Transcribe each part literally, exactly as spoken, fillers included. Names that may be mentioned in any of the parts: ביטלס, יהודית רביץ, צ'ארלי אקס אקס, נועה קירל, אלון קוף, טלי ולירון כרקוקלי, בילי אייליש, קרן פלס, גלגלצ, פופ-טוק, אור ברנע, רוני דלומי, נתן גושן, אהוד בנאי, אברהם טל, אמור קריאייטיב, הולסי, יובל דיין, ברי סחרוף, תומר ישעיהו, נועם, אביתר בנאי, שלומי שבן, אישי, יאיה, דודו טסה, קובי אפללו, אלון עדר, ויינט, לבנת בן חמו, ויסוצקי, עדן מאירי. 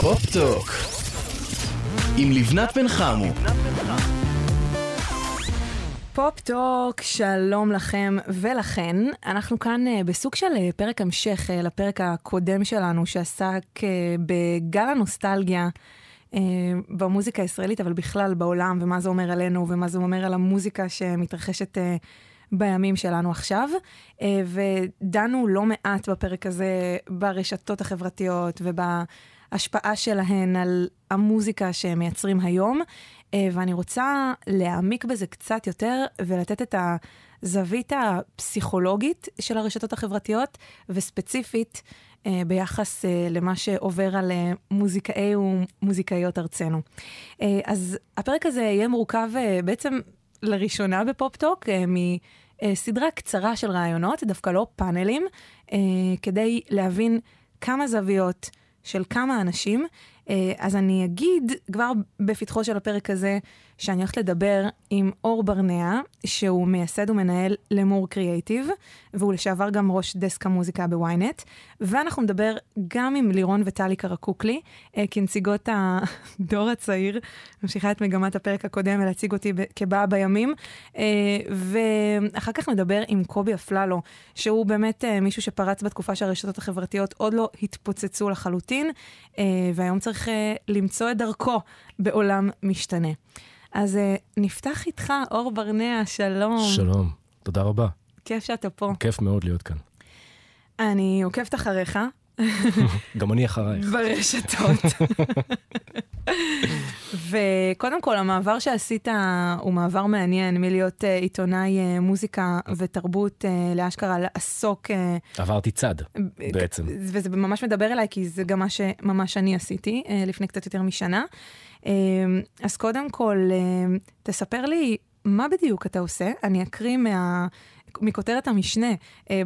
פופ-טוק עם לבנת בן חמו. פופ-טוק, שלום לכם ולכן. אנחנו כאן בסוג של פרק המשך לפרק הקודם שלנו שעסק בגל הנוסטלגיה במוזיקה הישראלית, אבל בכלל בעולם, ומה זה אומר עלינו ומה זה אומר על המוזיקה שמתרחשת בימים שלנו עכשיו, ודנו לא מעט בפרק הזה ברשתות החברתיות ובהשפעה שלהן על המוזיקה שמייצרים היום, ואני רוצה להעמיק בזה קצת יותר ולתת את הזווית הפסיכולוגית של הרשתות החברתיות, וספציפית ביחס למה שעובר על מוזיקאי ומוזיקאיות ארצנו. אז הפרק הזה יהיה מורכב בעצם לראשונה בפופ-טוק, מסדרה קצרה של רעיונות, דווקא לא פאנלים, כדי להבין כמה זוויות של כמה אנשים. אז אני אגיד כבר בפתחו של הפרק הזה, שאני הולכת לדבר עם אור ברנע, שהוא מייסד ומנהל לאמור קריאייטיב, והוא לשעבר גם ראש דסק המוזיקה בוויינט, ואנחנו נדבר גם עם לירון וטלי כרקוקלי, כנציגות הדור הצעיר, ממשיכה את מגמת הפרק הקודם, ולהציג אותי כבאה בימים, ואחר כך נדבר עם קובי אפללו, שהוא באמת מישהו שפרץ בתקופה שהרשתות החברתיות עוד לא התפוצצו לחלוטין, והיום צריך למצוא את דרכו בעולם משתנה. אז נפתח איתך, אור ברנע, שלום. שלום, תודה רבה. כיף שאתה פה. כיף מאוד להיות כאן. אני עוקבת אחריך. גם אני אחרייך. ברשתות. וקודם כל, המעבר שעשית הוא מעבר מעניין, מלהיות עיתונאי מוזיקה ותרבות, לאשכרה לעסוק... עברתי צד, בעצם. וזה ממש מדבר אליי, כי זה גם מה שממש אני עשיתי לפני קצת יותר משנה. אז קודם כל, תספר לי מה בדיוק אתה עושה. אני אקריא מה... מכותרת המשנה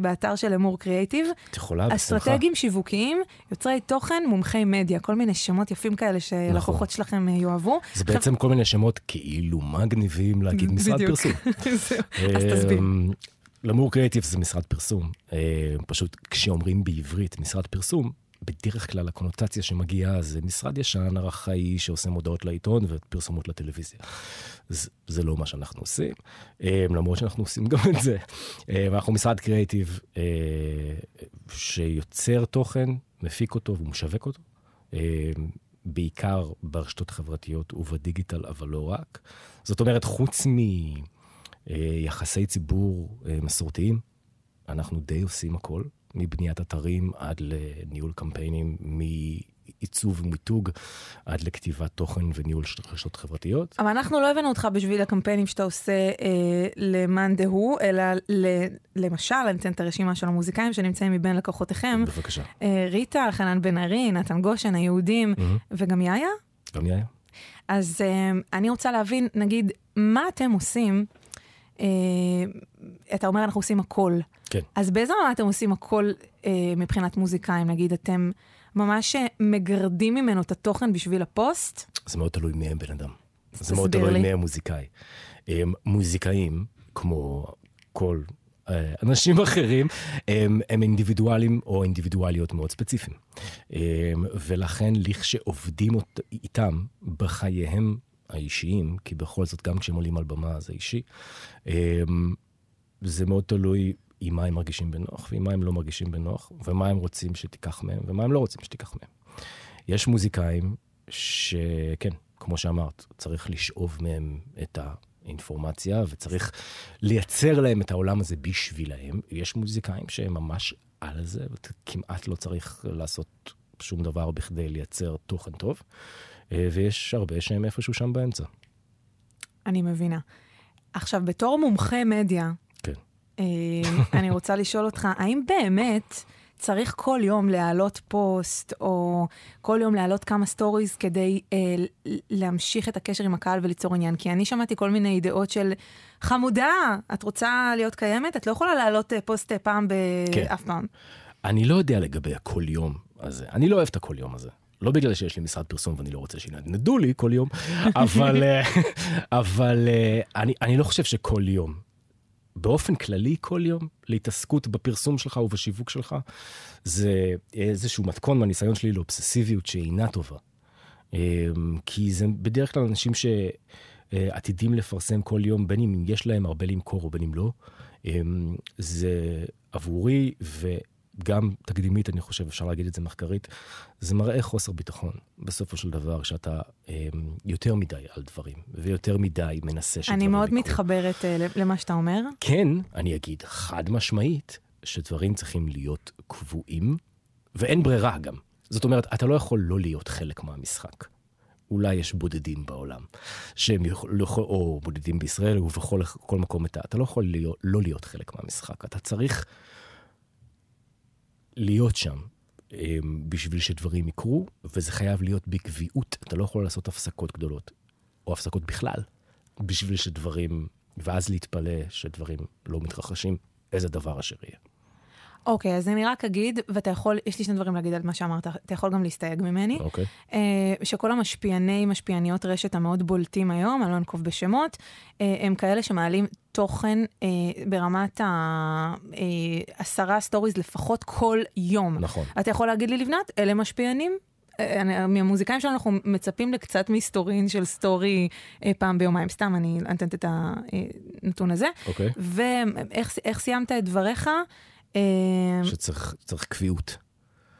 באתר של אמור קריאייטיב. תכולה, אסטרטגים שיווקיים, יוצרי תוכן, מומחי מדיה, כל מיני שמות יפים כאלה שלקוחות שלכם יאהבו. זה בעצם כל מיני שמות כאילו מגניבים להגיד משרד פרסום. אז תסביר. אמור קריאייטיב זה משרד פרסום. פשוט כשאומרים בעברית משרד פרסום, בדרך כלל הקונוטציה שמגיעה זה משרד ישן, ארכאי, שעושה מודעות לעיתון ופרסומות לטלוויזיה. זה, זה לא מה שאנחנו עושים, למרות שאנחנו עושים גם את זה. ואנחנו משרד קריאייטיב שיוצר תוכן, מפיק אותו ומשווק אותו, בעיקר ברשתות חברתיות ובדיגיטל, אבל לא רק. זאת אומרת, חוץ מיחסי ציבור מסורתיים, אנחנו די עושים הכל. מבניית אתרים עד לניהול קמפיינים, מעיצוב ומיתוג עד לכתיבת תוכן וניהול רשתות חברתיות. אבל אנחנו לא הבנו אותך בשביל הקמפיינים שאתה עושה אה, למען דהו, אלא ל, למשל, אני אתן את הרשימה של המוזיקאים שנמצאים מבין לקוחותיכם. בבקשה. אה, ריטה, חנן בן ארי, נתן גושן, היהודים, mm-hmm. וגם יאיה? גם יאיה. אז אה, אני רוצה להבין, נגיד, מה אתם עושים... אתה אומר אנחנו עושים הכל. כן. אז באיזה מה אתם עושים הכל מבחינת מוזיקאים? נגיד, אתם ממש מגרדים ממנו את התוכן בשביל הפוסט? זה מאוד תלוי מי הבן אדם. זה מאוד תלוי מי המוזיקאי. מוזיקאים, כמו כל אנשים אחרים, הם אינדיבידואלים או אינדיבידואליות מאוד ספציפיים. ולכן, לכשעובדים איתם בחייהם, האישיים, כי בכל זאת גם כשהם עולים על במה זה אישי, זה מאוד תלוי עם מה הם מרגישים בנוח, ועם מה הם לא מרגישים בנוח, ומה הם רוצים שתיקח מהם, ומה הם לא רוצים שתיקח מהם. יש מוזיקאים שכן, כמו שאמרת, צריך לשאוב מהם את האינפורמציה, וצריך לייצר להם את העולם הזה בשבילהם. יש מוזיקאים שהם ממש על זה, וכמעט לא צריך לעשות שום דבר בכדי לייצר תוכן טוב. ויש הרבה שהם איפשהו שם באמצע. אני מבינה. עכשיו, בתור מומחה מדיה, כן. אני רוצה לשאול אותך, האם באמת צריך כל יום להעלות פוסט, או כל יום להעלות כמה סטוריז, כדי אה, להמשיך את הקשר עם הקהל וליצור עניין? כי אני שמעתי כל מיני דעות של, חמודה, את רוצה להיות קיימת? את לא יכולה להעלות פוסט פעם באף כן. פעם. אני לא יודע לגבי הכל יום הזה. אני לא אוהב את הכל יום הזה. לא בגלל שיש לי משרד פרסום ואני לא רוצה שינדנדו לי כל יום, אבל, אבל אני, אני לא חושב שכל יום באופן כללי כל יום, להתעסקות בפרסום שלך ובשיווק שלך, זה איזשהו מתכון מהניסיון שלי לאובססיביות שהיא אינה טובה. כי זה בדרך כלל אנשים שעתידים לפרסם כל יום, בין אם יש להם הרבה למכור או בין אם לא, זה עבורי וגם תקדימית, אני חושב, אפשר להגיד את זה מחקרית, זה מראה חוסר ביטחון בסופו של דבר, שאתה יותר מדי על דברים ויותר מדי מנסה שדברים אני מאוד ביקור. מתחברת למה שאתה אומר. כן, אני אגיד חד משמעית שדברים צריכים להיות קבועים ואין ברירה גם. זאת אומרת, אתה לא יכול לא להיות חלק מהמשחק. אולי יש בודדים בעולם, שהם יכול, או בודדים בישראל, ובכל כל מקום אתה, אתה לא יכול להיות, לא להיות חלק מהמשחק. אתה צריך להיות שם בשביל שדברים יקרו, וזה חייב להיות בקביעות. אתה לא יכול לעשות הפסקות גדולות, או הפסקות בכלל, בשביל שדברים, ואז להתפלא שדברים לא מתרחשים, איזה דבר אשר יהיה. אוקיי, okay, אז אני רק אגיד, ואתה יכול, יש לי שני דברים להגיד על מה שאמרת, אתה יכול גם להסתייג ממני, okay. שכל המשפיעני, משפיעניות רשת המאוד בולטים היום, אלון קוף בשמות, הם כאלה שמעלים תוכן ברמת העשרה סטוריז לפחות כל יום. נכון. אתה יכול להגיד לי לבנת, אלה משפיענים? מהמוזיקאים שלנו אנחנו מצפים לקצת מסתורין של סטורי פעם ביומיים. סתם, אני אתנת את הנתון הזה. אוקיי. Okay. ואיך סיימת את דבריך? שצריך צריך קביעות.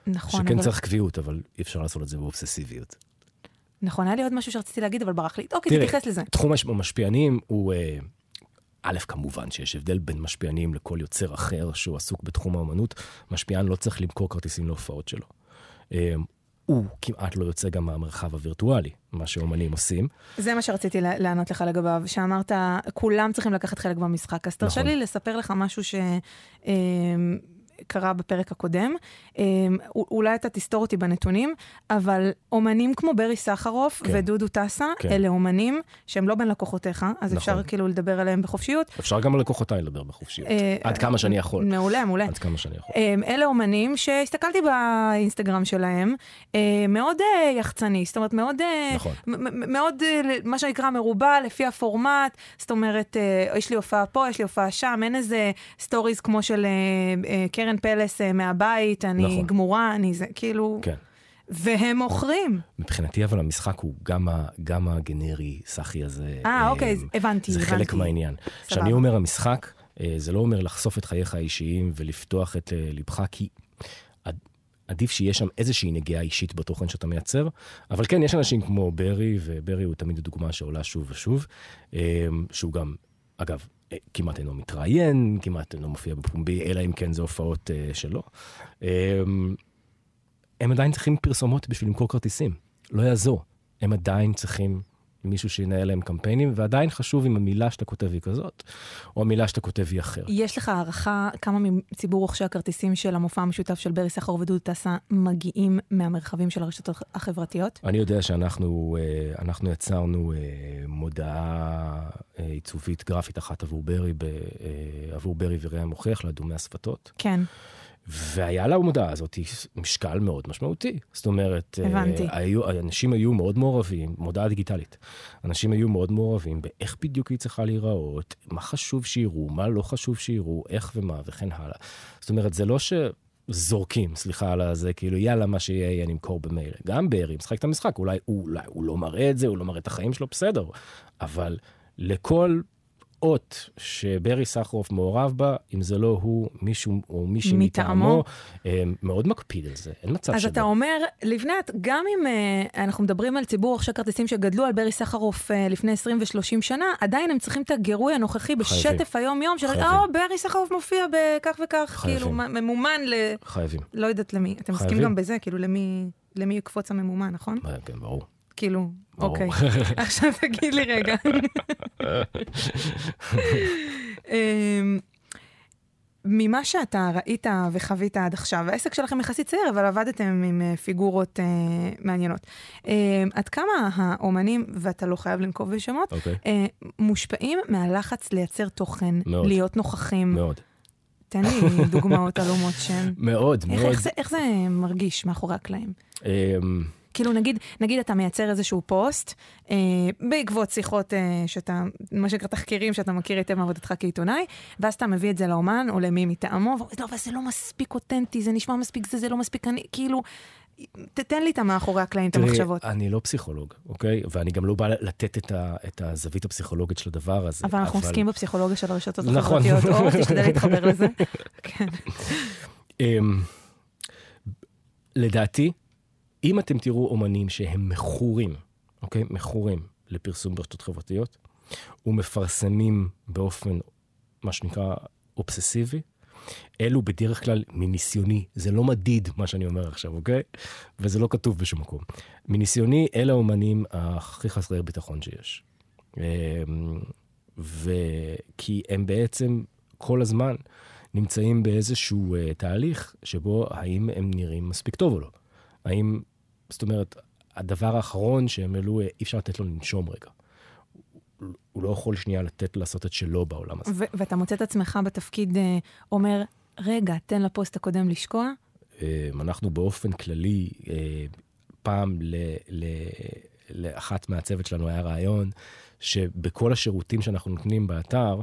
נכון. שכן אבל... צריך קביעות, אבל אי אפשר לעשות את זה באובססיביות. נכון, היה לי עוד משהו שרציתי להגיד, אבל ברח לי. אוקיי, תתייחס לזה. תחום המשפיענים הוא, א', כמובן שיש הבדל בין משפיענים לכל יוצר אחר שהוא עסוק בתחום האמנות. משפיען לא צריך למכור כרטיסים להופעות שלו. הוא כמעט לא יוצא גם מהמרחב הווירטואלי, מה שאומנים עושים. זה מה שרציתי לענות לך לגביו, שאמרת, כולם צריכים לקחת חלק במשחק. אז תרשה לי לספר לך משהו שקרה בפרק הקודם. אולי אתה תסתור אותי בנתונים, אבל אומנים כמו ברי סחרוף ודודו טסה, אלה אומנים שהם לא בין לקוחותיך, אז אפשר כאילו לדבר עליהם בחופשיות. אפשר גם על לקוחותיי לדבר בחופשיות, עד כמה שאני יכול. מעולה, מעולה. עד כמה שאני יכול. אלה אומנים שהסתכלתי באינסטגרם שלהם, מאוד יחצני, זאת אומרת, מאוד מה שנקרא מרובה, לפי הפורמט, זאת אומרת, יש לי הופעה פה, יש לי הופעה שם, אין איזה סטוריז כמו של קרן פלס מהבית, אני נכון. גמורה, אני זה, כאילו... כן. והם מוכרים. מבחינתי, אבל המשחק הוא גם, ה, גם הגנרי, סחי הזה. אה, אוקיי, הם, הבנתי. זה הבנתי. חלק מהעניין. כשאני אומר המשחק, זה לא אומר לחשוף את חייך האישיים ולפתוח את לבך, כי עד, עדיף שיש שם איזושהי נגיעה אישית בתוכן שאתה מייצר, אבל כן, יש אנשים כמו ברי, וברי הוא תמיד הדוגמה שעולה שוב ושוב, שהוא גם, אגב, כמעט אינו מתראיין, כמעט אינו מופיע בפומבי, אלא אם כן זה הופעות אה, שלו. אה, הם עדיין צריכים פרסומות בשביל למכור כרטיסים. לא יעזור. הם עדיין צריכים מישהו שינהל להם קמפיינים, ועדיין חשוב אם המילה שאתה כותב היא כזאת, או המילה שאתה כותב היא אחרת. יש לך הערכה כמה מציבור רוכשי הכרטיסים של המופע המשותף של ברי סחרוף ודודו טסה מגיעים מהמרחבים של הרשתות החברתיות? אני יודע שאנחנו אנחנו יצרנו מודעה עיצובית גרפית אחת עבור ברי, עבור ברי וראי המוכיח לאדומי השפתות. כן. והיה לה המודעה הזאת משקל מאוד משמעותי. זאת אומרת, היו, אנשים היו מאוד מעורבים, מודעה דיגיטלית, אנשים היו מאוד מעורבים באיך בדיוק היא צריכה להיראות, מה חשוב שיראו, מה לא חשוב שיראו, איך ומה וכן הלאה. זאת אומרת, זה לא שזורקים, סליחה על זה, כאילו יאללה מה שיהיה נמכור במילא. גם ברי, משחק את המשחק, אולי, אולי הוא לא מראה את זה, הוא לא מראה את החיים שלו, בסדר. אבל לכל... אות שברי סחרוף מעורב בה, אם זה לא הוא, מישהו או מישהו מטעמו, מאוד מקפיד על זה. אין מצב שבא. אז אתה אומר, לבנת, גם אם אנחנו מדברים על ציבור רוכשי כרטיסים שגדלו על ברי סחרוף לפני עשרים ו-שלושים שנה, עדיין הם צריכים את הגירוי הנוכחי בשטף היום-יום, של, אה, ברי סחרוף מופיע בכך וכך, כאילו, ממומן ל... חייבים. לא יודעת למי. אתם מסכים גם בזה, כאילו, למי יקפוץ הממומן, נכון? כן, ברור. כאילו, אוקיי. עכשיו תגיד לי רגע. ממה שאתה ראית וחווית עד עכשיו, העסק שלכם יחסית צעיר, אבל עבדתם עם פיגורות מעניינות. עד כמה האומנים, ואתה לא חייב לנקוב בשמות, מושפעים מהלחץ לייצר תוכן, להיות נוכחים? מאוד. תן לי דוגמאות על אומות שם. מאוד, מאוד. איך זה מרגיש מאחורי הקלעים? כאילו נגיד, נגיד אתה מייצר איזשהו פוסט, אה, בעקבות שיחות, אה, שאתה, מה שקראת תחקירים שאתה מכיר היטב מעבודתך כעיתונאי, ואז אתה מביא את זה לאומן, או למי מטעמו, לא, אבל זה לא מספיק אותנטי, זה נשמע מספיק זה, זה לא מספיק, אני, כאילו, תתן לי את המאחורי הקלעים, את המחשבות. אני לא פסיכולוג, אוקיי? ואני גם לא בא לתת את, ה, את הזווית הפסיכולוגית של הדבר הזה. אבל אנחנו אבל... עוסקים בפסיכולוגיה של הרשתות החברתיות. נכון. או, תשתדל להתחבר לזה. כן. לדעתי, אם אתם תראו אומנים שהם מכורים, אוקיי? מכורים לפרסום ברשתות חברתיות, ומפרסמים באופן, מה שנקרא, אובססיבי, אלו בדרך כלל מניסיוני, זה לא מדיד מה שאני אומר עכשיו, אוקיי? וזה לא כתוב בשום מקום. מניסיוני, אלה האומנים הכי חסרי ביטחון שיש. וכי הם בעצם כל הזמן נמצאים באיזשהו תהליך שבו האם הם נראים מספיק טוב או לא. האם, זאת אומרת, הדבר האחרון שהם אלו, אי אפשר לתת לו לנשום רגע. הוא לא יכול שנייה לתת לעשות את שלו בעולם הזה. ו- ואתה מוצא את עצמך בתפקיד, אומר, רגע, תן לפוסט הקודם לשקוע? אנחנו באופן כללי, פעם ל- ל- לאחת מהצוות שלנו היה רעיון, שבכל השירותים שאנחנו נותנים באתר,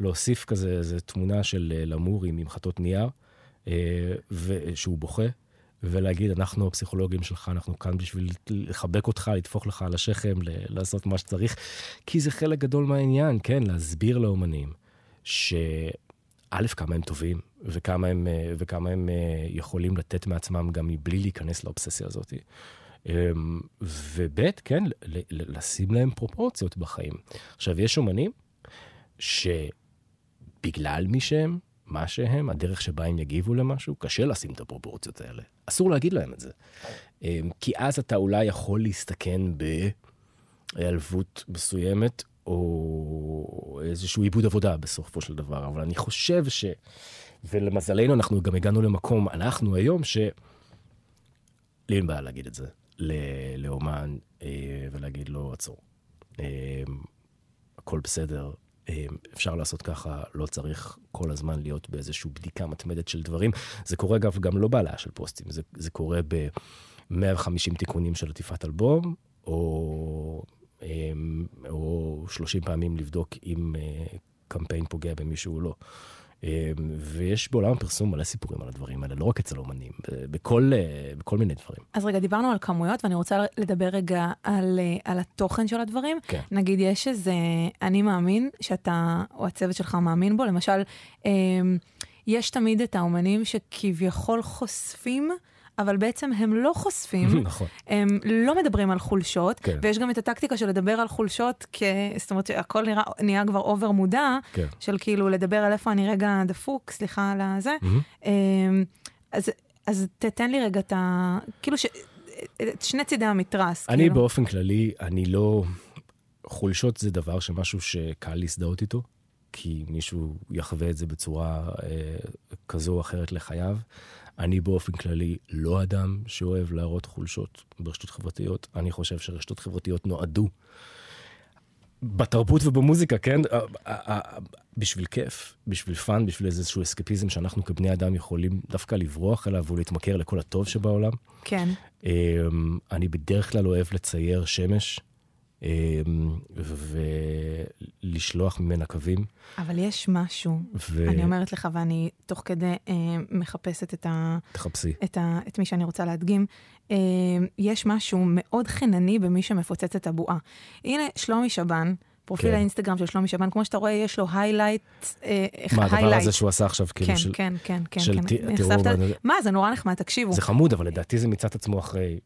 להוסיף כזה, איזו תמונה של למורים עם חתות נייר, שהוא בוכה, ולהגיד, אנחנו הפסיכולוגים שלך, אנחנו כאן בשביל לחבק אותך, לדפוך לך על השכם, לעשות מה שצריך, כי זה חלק גדול מהעניין, כן, להסביר לאומנים, שא' כמה הם טובים, וכמה הם, וכמה הם יכולים לתת מעצמם גם מבלי להיכנס לאובססיה הזאת. וב' כן, לשים להם פרופורציות בחיים. עכשיו, יש אומנים שבגלל מי שהם, מה שהם, הדרך שבה הם יגיבו למשהו, קשה לשים את הפרופורציות האלה. אסור להגיד להם את זה. כי אז אתה אולי יכול להסתכן בהיעלבות מסוימת, או איזשהו עיבוד עבודה בסופו של דבר. אבל אני חושב ש... ולמזלנו אנחנו גם הגענו למקום, אנחנו היום ש... לי אין בעיה להגיד את זה, לאומן, ולהגיד לו, עצור. הכל בסדר. אפשר לעשות ככה, לא צריך כל הזמן להיות באיזושהי בדיקה מתמדת של דברים. זה קורה אגב גם לא בעלה של פוסטים, זה, זה קורה ב-מאה וחמישים תיקונים של עטיפת אלבום, או, או שלושים פעמים לבדוק אם קמפיין פוגע במישהו או לא. ויש בעולם הפרסום מלא סיפורים על הדברים האלה, לא רק אצל אומנים, בכל, בכל מיני דברים. אז רגע, דיברנו על כמויות, ואני רוצה לדבר רגע על, על התוכן של הדברים. כן. נגיד, יש איזה, אני מאמין שאתה, או הצוות שלך מאמין בו, למשל, יש תמיד את האומנים שכביכול חושפים, אבל בעצם הם לא חושפים, נכון. הם לא מדברים על חולשות, כן. ויש גם את הטקטיקה של לדבר על חולשות, כ... זאת אומרת, הכל נראה, נהיה כבר אובר מודע, כן. של כאילו לדבר על איפה אני רגע דפוק, סליחה על זה, mm-hmm. אז, אז תתן לי רגע את ה... כאילו ש... שני צידי המתרס. אני כאילו. באופן כללי, אני לא... חולשות זה דבר שמשהו שקל להסדעות איתו, כי מישהו יחווה את זה בצורה אה, כזו או אחרת לחייו, אני באופן כללי לא אדם שאוהב להראות חולשות ברשתות חברתיות. אני חושב שרשתות חברתיות נועדו בתרבות ובמוזיקה, כן? בשביל כיף, בשביל פן, בשביל איזשהו אסקפיזם שאנחנו כבני אדם יכולים דווקא לברוח אליו ולהתמכר לכל הטוב שבעולם. כן. אני בדרך כלל אוהב לצייר שמש ולשלוח ממנה קווים. אבל יש משהו, ו... אני אומרת לך, ואני תוך כדי אה, מחפשת את, ה... את, ה... את מי שאני רוצה להדגים, אה, יש משהו מאוד חנני במי שמפוצץ את הבועה. הנה, שלומי שבן, פרופיל כן. האינסטגרם של שלומי שבן, כמו שאתה רואה, יש לו היילייט. אה, מה, הדבר highlight. הזה שהוא עשה עכשיו? כאילו כן, של... כן, כן, כן. של... כן. תראו... על... מה, זה נורא נחמד, תקשיבו. זה חמוד, אבל לדעתי זה מצאת עצמו אחרי...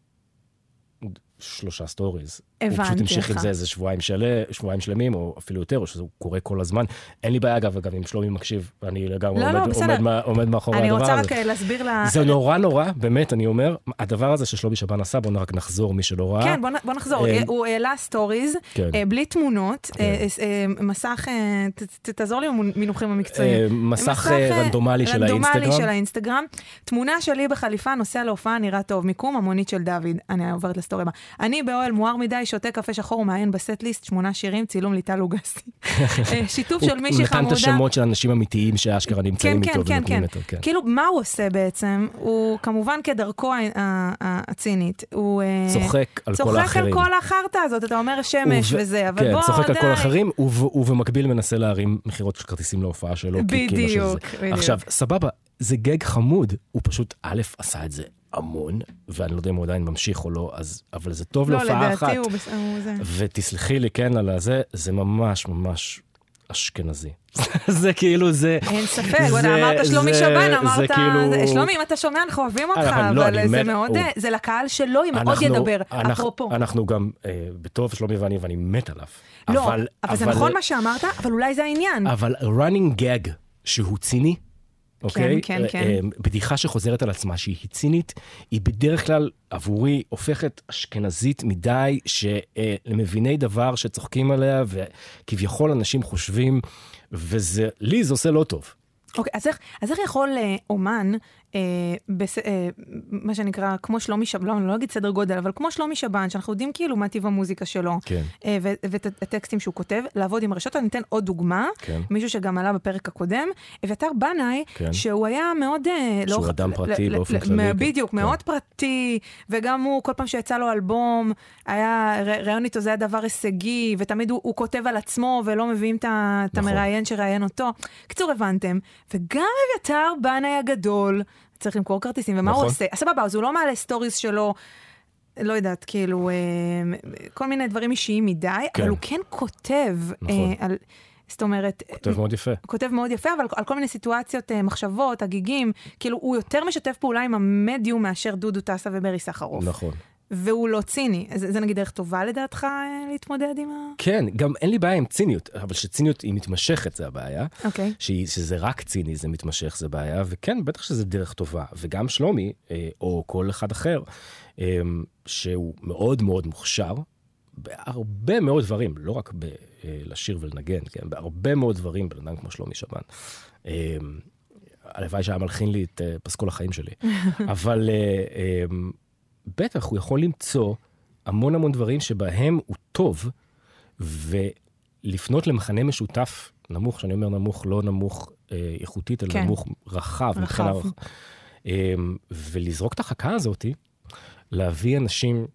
שלושה סטוריז. הבנתי לך. הוא פשוט המשיך עם זה איזה שבועיים, של... שבועיים שלמים, או אפילו יותר, או שזה קורה כל הזמן. אין לי בעיה, אגב, אגב, אם שלומי מקשיב, אני לגמרי לא, עומד, לא, עומד, מה, עומד מאחורי הדבר הזה. אני רוצה רק להסביר לה... זה נורא נורא, באמת, אני אומר, הדבר הזה ששלומי שבן עשה, בוא רק נחזור מי שלא ראה. כן, בוא, בוא נחזור. הוא העלה סטוריז, כן. בלי תמונות, כן. מסך, ת, תעזור לי מינוחים המקצועיים. מסך, מסך רנדומלי, של, רנדומלי של האינסטגרם. תמונה שלי בחליפה, נוסע להופעה, נראה טוב. מיקום, המונית של דוד. אני עוברת לסטורי מה. אני באוהל מואר מדי, שותה קפה שחור ומעיין בסט-ליסט, שמונה שירים, צילום ליטל לוגסי. שיתוף של מישהי חמודה. הוא נתן את השמות של אנשים אמיתיים שהאשכרה נמצאים איתו ונותנים איתו. כאילו, מה הוא עושה בעצם? הוא כמובן כדרכו הצינית. צוחק על כל האחרים. צוחק על כל האחרתה הזאת, אתה אומר שמש וזה, אבל בוא, צוחק על כל האחרים, ובמקביל מנסה להרים מחירות כרטיסים להופעה שלו. בדיוק. עכשיו, סבבה, זה גג חמוד. הוא פשוט א' עשה את זה המון, ואני לא יודע אם הוא עדיין ממשיך או לא, אז, אבל זה טוב לא, להופעה אחת. הוא בס... הוא זה. ותסלחי לי, כן, על הזה, זה ממש ממש אשכנזי. זה כאילו, זה... אין ספק, אמרת שלומי שבן, אמרת... שלומי, אם אתה שומע, אנחנו אוהבים אותך, אבל זה מאוד... זה לקהל שלו, אם מאוד ידבר, אפרופו. אנחנו גם, בטוב, שלומי ואני, ואני מת עליו. לא, אבל זה נכון מה שאמרת, אבל אולי זה העניין. אבל running gag שהוא ציני, אוקיי? כן, כן, כן. בדיחה שחוזרת על עצמה, שהיא צינית, היא בדרך כלל עבורי הופכת אשכנזית מדי, שמביני דבר שצוחקים עליה, וכביכול אנשים חושבים, וזה, לי זה עושה לא טוב. אוקיי, אז איך, אז איך יכול אומן, אה, בס, אה, מה שנקרא, כמו שלומי שבן, לא, אני לא אגיד סדר גודל, אבל כמו שלומי שבן, שאנחנו יודעים כאילו מה טיב המוזיקה שלו, כן. אה, ו- והטקסטים שהוא כותב, לעבוד עם הרשתות, אני אתן עוד דוגמה, כן. מישהו שגם עלה בפרק הקודם, אביתר בנאי, כן. שהוא היה מאוד... אה, שהוא לא, אדם פרטי, ל- באופן ל- כללי. בדיוק, כן. מאוד פרטי, וגם הוא, כל פעם שיצא לו אלבום, היה, ראיון איתו זה היה דבר הישגי, ותמיד הוא, הוא כותב על עצמו, ולא מביאים את המראיין שראיין אותו. קצור, הבנתם. וגם אביתר בנאי הגדול, צריך למכור כרטיסים, ומה הוא עושה? סבבה, אז הוא לא מעלה סטוריז שלו, לא יודעת, כאילו, כל מיני דברים אישיים מדי, אבל הוא כן כותב על... זאת אומרת... כותב מאוד יפה. כותב מאוד יפה, אבל על כל מיני סיטואציות, מחשבות, הגיגים, כאילו, הוא יותר משתף פעולה עם המדיום מאשר דודו טסה וברי סחרוף. נכון. והוא לא ציני. זה, זה נגיד דרך טובה לדעתך להתמודד עם ה... כן, גם אין לי בעיה עם ציניות, אבל שציניות היא מתמשכת, זה הבעיה. אוקיי. Okay. שזה רק ציני, זה מתמשך, זה בעיה, וכן, בטח שזה דרך טובה. וגם שלומי, או כל אחד אחר, שהוא מאוד מאוד מוכשר, בהרבה מאוד דברים, לא רק בלשיר ולנגן, כן? בהרבה מאוד דברים, בלנגן כמו שלומי שבן. הלוואי שהיה מלחין לי את פסקול החיים שלי. אבל... בטח הוא יכול למצוא המון המון דברים שבהם הוא טוב, ולפנות למחנה משותף נמוך, שאני אומר נמוך, לא נמוך איכותית, אלא נמוך רחב, ולזרוק את החכה הזאת, להביא אנשים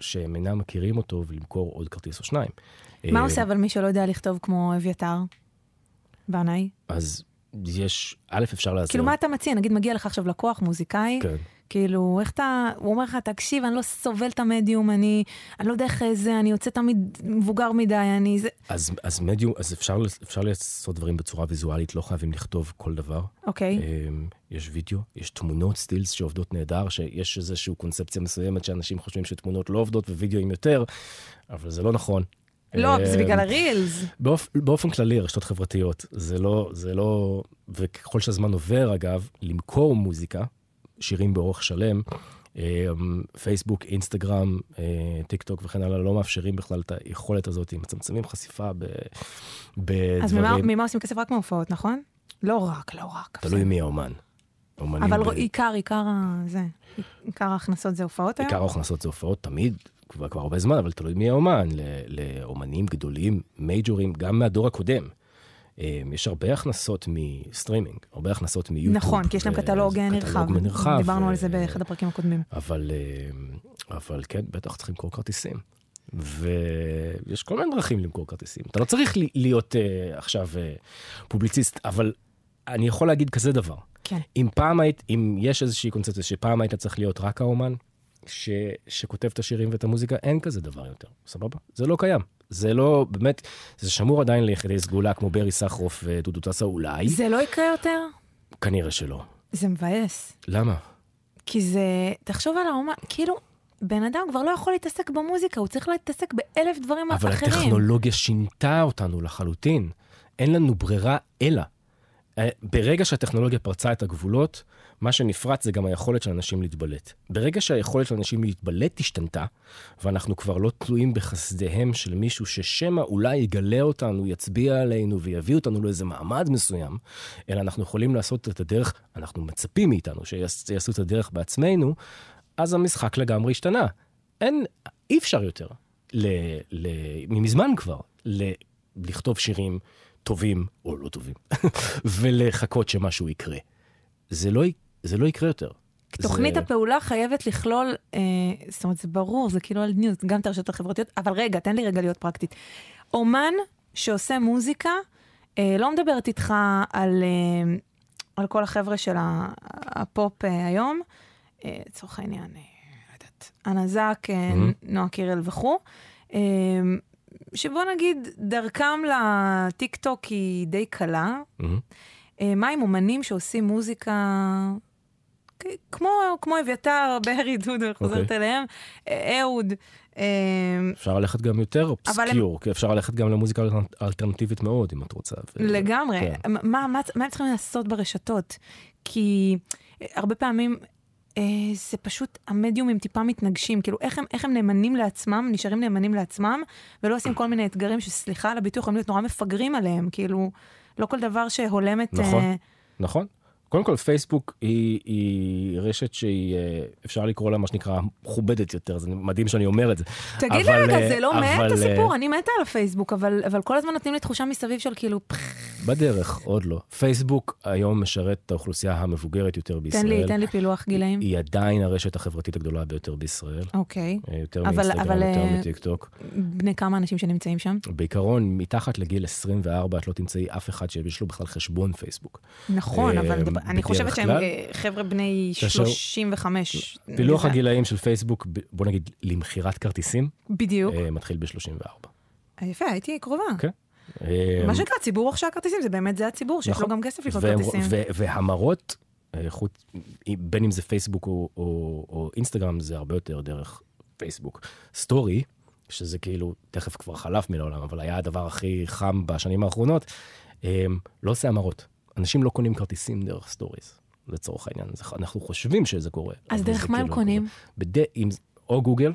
שהם אינם מכירים אותו, ולמכור עוד כרטיס או שניים. מה עושה אבל מי שלא יודע לכתוב כמו אביתר בנאי? אז... יש, א' אפשר לעזור. כאילו מה אתה מציע? נגיד מגיע לך עכשיו לקוח, מוזיקאי, כן. כאילו איך אתה, הוא אומר לך, תקשיב, אני לא סובל את המדיום, אני, אני לא יודע איך זה, אני יוצא תמיד מבוגר מדי, אני זה... אז, אז מדיום, אז אפשר, אפשר לעשות דברים בצורה ויזואלית, לא חייבים לכתוב כל דבר. אוקיי. יש וידאו, יש תמונות, סטילס שעובדות נהדר, שיש איזושהי קונספציה מסוימת שאנשים חושבים שתמונות לא עובדות ווידאוים יותר, אבל זה לא נכון. לא, זה בגלל הרילס. באופן כללי, רשתות חברתיות. זה לא, זה לא... וככל שהזמן עובר, אגב, למכור מוזיקה, שירים באורך שלם, פייסבוק, אינסטגרם, טיק טוק וכן הלאה, לא מאפשרים בכלל את היכולת הזאת, מצמצמים חשיפה בדברים. אז ממה עושים כסף? רק מהופעות, נכון? לא רק, לא רק. תלוי מי האומן. אבל עיקר, עיקר זה. עיקר ההכנסות זה הופעות היום? עיקר ההכנסות זה הופעות, תמיד... כבר, כבר הרבה זמן, אבל תלוי מי האומן, לאומנים גדולים, מייג'ורים, גם מהדור הקודם. יש הרבה הכנסות מסטרימינג, הרבה הכנסות מיוטיוב. נכון, כי יש להם קטלוג נרחב. דיברנו על זה באחד הפרקים הקודמים. אבל, אבל כן, בטח צריכים למכור כרטיסים. ויש כל מיני דרכים למכור כרטיסים. אתה לא צריך להיות עכשיו פובליציסט, אבל אני יכול להגיד כזה דבר. כן. אם פעם היית, אם יש איזושהי קונספציה שפעם היית צריך להיות רק האומן, ש, שכותב את השירים ואת המוזיקה, אין כזה דבר יותר, סבבה? זה לא קיים. זה לא, באמת, זה שמור עדיין ליחידי סגולה, כמו ברי סחרוף ודודו טסה אולי. זה לא יקרה יותר? כנראה שלא. זה מבאס. למה? כי זה, תחשוב על האומה, כאילו, בן אדם כבר לא יכול להתעסק במוזיקה, הוא צריך להתעסק באלף דברים אבל אחרים. אבל הטכנולוגיה שינתה אותנו לחלוטין. אין לנו ברירה אלא. ברגע שהטכנולוגיה פרצה את הגבולות, מה שנפרץ זה גם היכולת של אנשים להתבלט. ברגע שהיכולת של אנשים להתבלט השתנתה, ואנחנו כבר לא תלויים בחסדיהם של מישהו ששמה אולי יגלה אותנו, יצביע עלינו ויביא אותנו לאיזה מעמד מסוים, אלא אנחנו יכולים לעשות את הדרך, אנחנו מצפים מאיתנו שיעשו את הדרך בעצמנו, אז המשחק לגמרי השתנה. אין, אי אפשר יותר, ל, ל, ממזמן כבר, ל, לכתוב שירים טובים או לא טובים, ולחכות שמשהו יקרה. זה לא, זה לא יקרה יותר. תוכנית הפעולה חייבת לכלול, זאת אומרת, זה ברור, זה כאילו על ניוז, גם את הרשתות החברתיות, אבל רגע, תן לי רגע להיות פרקטית. אומן שעושה מוזיקה, לא מדברת איתך על, על כל החבר'ה של הפופ היום, צורך העניין, לא יודעת, הנזק, נועה קירל וכו, שבו נגיד דרכם לטיק-טוק היא די קלה, מה עם אומנים שעושים מוזיקה... כמו, כמו אביתר, ברי, דודו, חוזרת אליהם, אהוד. אפשר ללכת גם יותר אובסקיור, כי אפשר ללכת גם למוזיקה אלטרנטיבית מאוד, אם את רוצה. לגמרי. מה, מה, מה צריכים לעשות ברשתות? כי הרבה פעמים זה פשוט, המדיומים טיפה מתנגשים, כאילו איך הם, איך הם נאמנים לעצמם, נשארים נאמנים לעצמם, ולא עושים כל מיני אתגרים שסליחה על הביטוי, יכולים להיות נורא מפגרים עליהם, כאילו לא כל דבר שהולם את... נכון, נכון. קודם כל, פייסבוק היא, היא רשת שהיא, אפשר לקרוא לה מה שנקרא חובדת יותר, זה מדהים שאני אומר את זה. תגיד לי רגע, זה לא מעט הסיפור, אני מתה על הפייסבוק, אבל, אבל כל הזמן נותנים לי תחושה מסביב של כאילו... בדרך, עוד לא. פייסבוק היום משרת את האוכלוסייה המבוגרת יותר בישראל. תן לי, תן לי פילוח גילאים. היא עדיין הרשת החברתית הגדולה ביותר בישראל. אוקיי. יותר מאינסטגרם, יותר מטיקטוק. בני כמה אנשים שנמצאים שם? בעיקרון, מתחת לגיל עשרים וארבע, את לא תמצאי אף אחד שיש לו בכלל חשבון פייסבוק. נכון, אבל אני חושבת שהם חבר'ה בני שלושים וחמש. פילוח הגילאים של פייסבוק, בוא נגיד, למחירת כרטיסים. בדיוק. מתחיל ב-שלושים וארבע. יפה, הייתי קרובה. כן. מה שקרה, ציבור עכשיו הכרטיסים, זה באמת זה הציבור, שיש לו גם כסף לקנות כרטיסים. והמרות, בין אם זה פייסבוק או אינסטגרם, זה הרבה יותר דרך פייסבוק. סטורי, שזה כאילו, תכף כבר חלף מן העולם, אבל היה הדבר הכי חם בשנים האחרונות, לא עושה המרות. אנשים לא קונים כרטיסים דרך סטוריז, לצורך העניין. אנחנו חושבים שזה קורה. אז דרך מה הם קונים? או גוגל,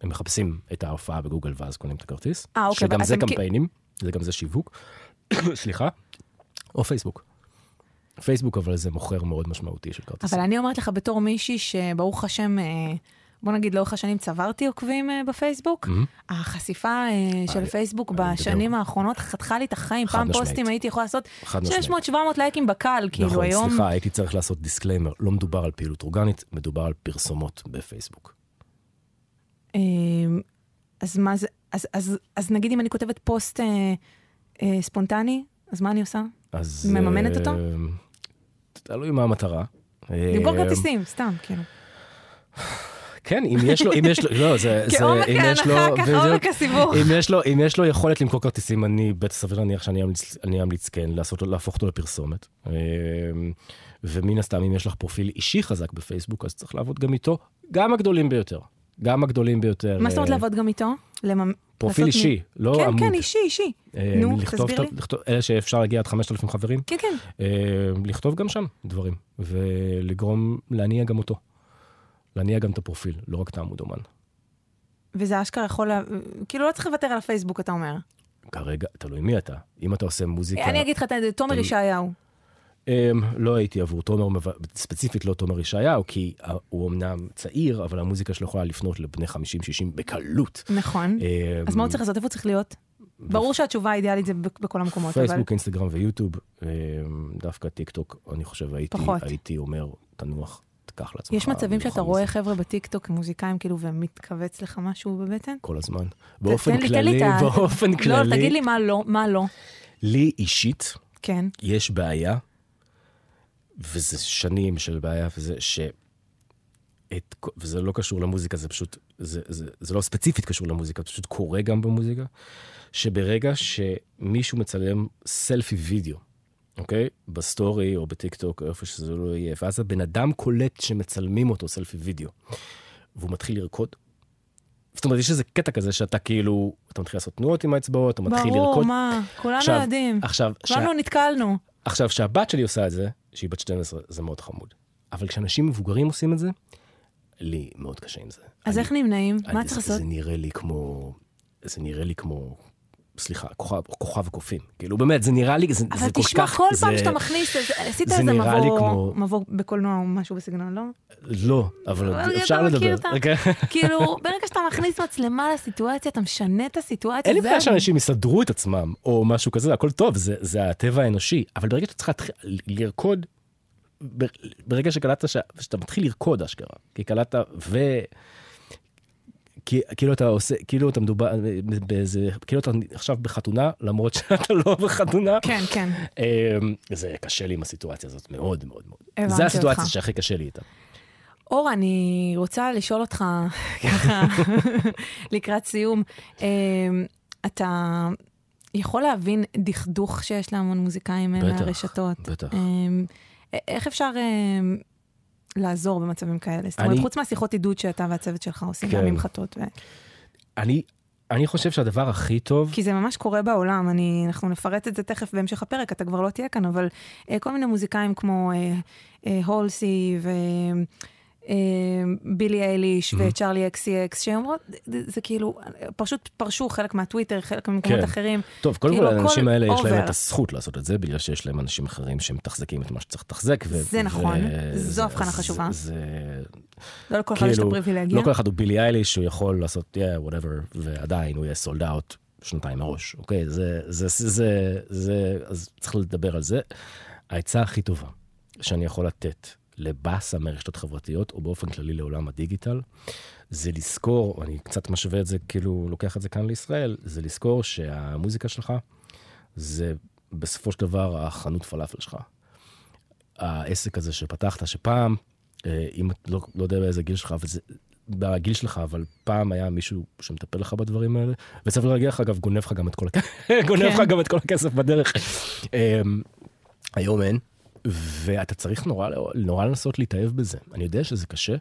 הם מחפשים את ההופעה בגוגל, ואז קונים את הכרטיס, שגם זה קמפיינים, זה גם זה שיווק, סליחה, או פייסבוק. פייסבוק, אבל זה מוכר מאוד משמעותי של כרטיסים. אבל אני אומרת לך בתור מישהי שברוך השם... בוא נגיד, לאורך השנים צברתי עוקבים בפייסבוק. החשיפה של פייסבוק בשנים האחרונות חתכה לי את החיים. פעם פוסטים הייתי יכולה לעשות שש מאות שבע מאות לייקים בקל, כאילו היום... נכון, סליחה, הייתי צריך לעשות דיסקליימר. לא מדובר על פעילות אורגנית, מדובר על פרסומות בפייסבוק. אז מה זה... אז נגיד אם אני כותבת פוסט ספונטני, אז מה אני עושה? מממנת אותו? תלוי מה המטרה. למכור כרטיסים, סתם, כאילו. כן, אם יש לו, אם יש לו, לא, זה, כעומק ההנחה, כך עומק הסיבור. אם יש לו יכולת למכור כרטיסים, אני בית הסביר להניח שאני אמליץ כן, להפוך אותו לפרסומת. ומן הסתם, אם יש לך פרופיל אישי חזק בפייסבוק, אז צריך לעבוד גם איתו, גם הגדולים ביותר. גם הגדולים ביותר. מה זאת אומרת לעבוד גם איתו? פרופיל אישי, לא עמוד. כן, כן, אישי, אישי. נו, תסביר לי. אלה שאפשר להגיע עד חמשת אלפים חברים. כן, כן. לכתוב גם שם דברים, ולגרום להניע גם אותו. להניע גם את הפרופיל, לא רק את העמוד אומן. וזה אשכרה יכול... לה... כאילו לא צריך לוותר על הפייסבוק, אתה אומר. כרגע, תלוי מי אתה. אם אתה עושה מוזיקה... אני אגיד לך, אתה תומר ישעיהו. לא הייתי עבור תומר, ספציפית לא תומר ישעיהו, כי הוא אמנם צעיר, אבל המוזיקה שלו יכולה לפנות לבני חמישים שישים בקלות. נכון. אז מה הוא צריך לעשות? איפה הוא צריך להיות? ברור שהתשובה האידיאלית זה בכל המקומות. פייסבוק, אינסטגרם ויוטיוב, דווקא טיק טוק, אני חושב, הייתי אומר, תנוח. יש מצבים שאתה רואה חבר'ה בטיקטוק מוזיקאים כאילו ומתכווץ לך משהו בבטן? כל הזמן. באופן כללי, באופן כללי. לא, תגיד לי מה לא, מה לא. לי אישית, יש בעיה, וזה שנים של בעיה, וזה לא קשור למוזיקה, זה פשוט, זה לא ספציפית קשור למוזיקה, זה פשוט קורה גם במוזיקה, שברגע שמישהו מצלם סלפי וידאו, אוקיי? בסטורי או בטיקטוק, איפה שזה לא יהיה. ואז הבן אדם קולט שמצלמים אותו סלפי וידאו, והוא מתחיל לרקוד. זאת אומרת, יש איזה קטע כזה שאתה כאילו, אתה מתחיל לעשות תנועות עם האצבעות, אתה מתחיל לרקוד. ברור, מה? כולנו יודעים. כולנו נתקלנו. עכשיו, כשהבת שלי עושה את זה, שהיא בת שתים עשרה, זה מאוד חמוד. אבל כשאנשים מבוגרים עושים את זה, לי מאוד קשה עם זה. אז איך נמנעים? מה צריך לעשות? זה נראה לי כמו... זה נראה לי כמו... סליחה, כוכב הקופים. כאילו, באמת, זה נראה לי, זה כל כך... אבל תשמע, כל פעם שאתה מכניס, עשית איזה מבוא בקולנוע או משהו בסגנון, לא? לא, אבל אפשר לדבר. כאילו, ברגע שאתה מכניס מצלמה לסיטואציה, אתה משנה את הסיטואציה. אין לי בעיה שאנשים יסדרו את עצמם, או משהו כזה, הכל טוב, זה הטבע האנושי. אבל ברגע שאתה צריכה לרקוד, ברגע שקלטת, שאתה מתחיל לרקוד אשכרה, כי קלטת ו... כאילו אתה עושה, כאילו אתה מדובר באיזה, כאילו אתה עכשיו בחתונה, למרות שאתה לא בחתונה. כן, כן. זה קשה לי עם הסיטואציה הזאת, מאוד מאוד מאוד. זה הסיטואציה שהכי קשה לי איתה. אור, אני רוצה לשאול אותך, ככה, לקראת סיום, אתה יכול להבין דכדוך שיש להמון מוזיקאים מהרשתות? בטח, בטח. איך אפשר... לעזור במצבים כאלה. זאת אומרת, חוץ מהשיחות עידוד שאתה והצוות שלך עושים, גם עם חתות. אני חושב שהדבר הכי טוב... כי זה ממש קורה בעולם. אנחנו נפרט את זה תכף בהמשך הפרק, אתה כבר לא תהיה כאן, אבל כל מיני מוזיקאים כמו הולסי ובילי אייליש וצ'רלי אקסי אקס, שאומרות, זה כאילו, פשוט פרשו חלק מהטוויטר, חלק ממקומות אחרים. טוב, קודם כל, האנשים האלה יש להם את הזכות לעשות את זה, בגלל שיש להם אנשים אחרים שהם תחזקים את מה שצריך לתחזק. זה נכון, זו הבחנה חשובה. לא לכל אחד יש את הפריבילגיה. לא כל אחד הוא בילי אייליש, שהוא יכול לעשות, yeah, whatever, ועדיין הוא יהיה סולד אאוט שנתיים מראש, אוקיי? זה, אז צריך לדבר על זה. ההצעה הכי טובה שאני יכול לתת לבאסה מרשתות חברתיות, או באופן כללי לעולם הדיגיטל, זה לזכור, אני קצת משווה את זה, כאילו לוקח את זה כאן לישראל, זה לזכור שהמוזיקה שלך, זה בסופו של דבר החנות פלאפל שלך. העסק הזה שפתחת, שפעם, אם את לא, לא יודע באיזה גיל שלך, אבל זה, בגיל שלך, אבל פעם היה מישהו שמטפל לך בדברים האלה, וצריך להגיע לך, אגב, גונב לך גם את כל, הכ... גונב לך גם את כל הכסף בדרך. היום אין. ואתה צריך נורא, נורא לנסות להתאהב בזה. אני יודע שזה קשה,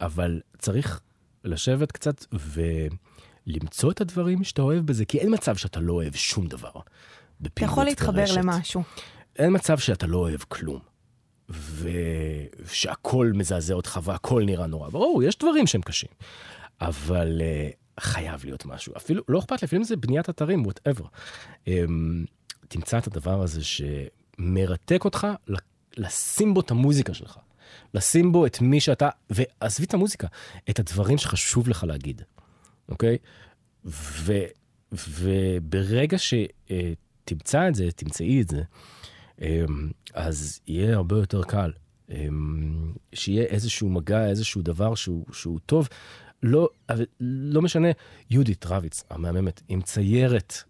אבל צריך לשבת קצת ולמצוא את הדברים שאתה אוהב בזה, כי אין מצב שאתה לא אוהב שום דבר. אתה יכול להתחבר ברשת. למשהו. אין מצב שאתה לא אוהב כלום, ושהכל מזעזע אותך, והכל נראה נורא. ברור, יש דברים שהם קשים, אבל חייב להיות משהו. אפילו, לא אכפת לי, אפילו אם זה בניית אתרים, whatever. תמצא את הדבר הזה שמרתק אותך, לשים בו את המוזיקה שלך, לשים בו את מי שאתה, ועזבי את המוזיקה, את הדברים שחשוב לך להגיד, אוקיי? ו, וברגע שתמצא את זה, תמצאי את זה, אז יהיה הרבה יותר קל, שיהיה איזשהו מגע, איזשהו דבר שהוא, שהוא טוב, לא, לא משנה, יהודית רביץ, המאממת, עם ציירת,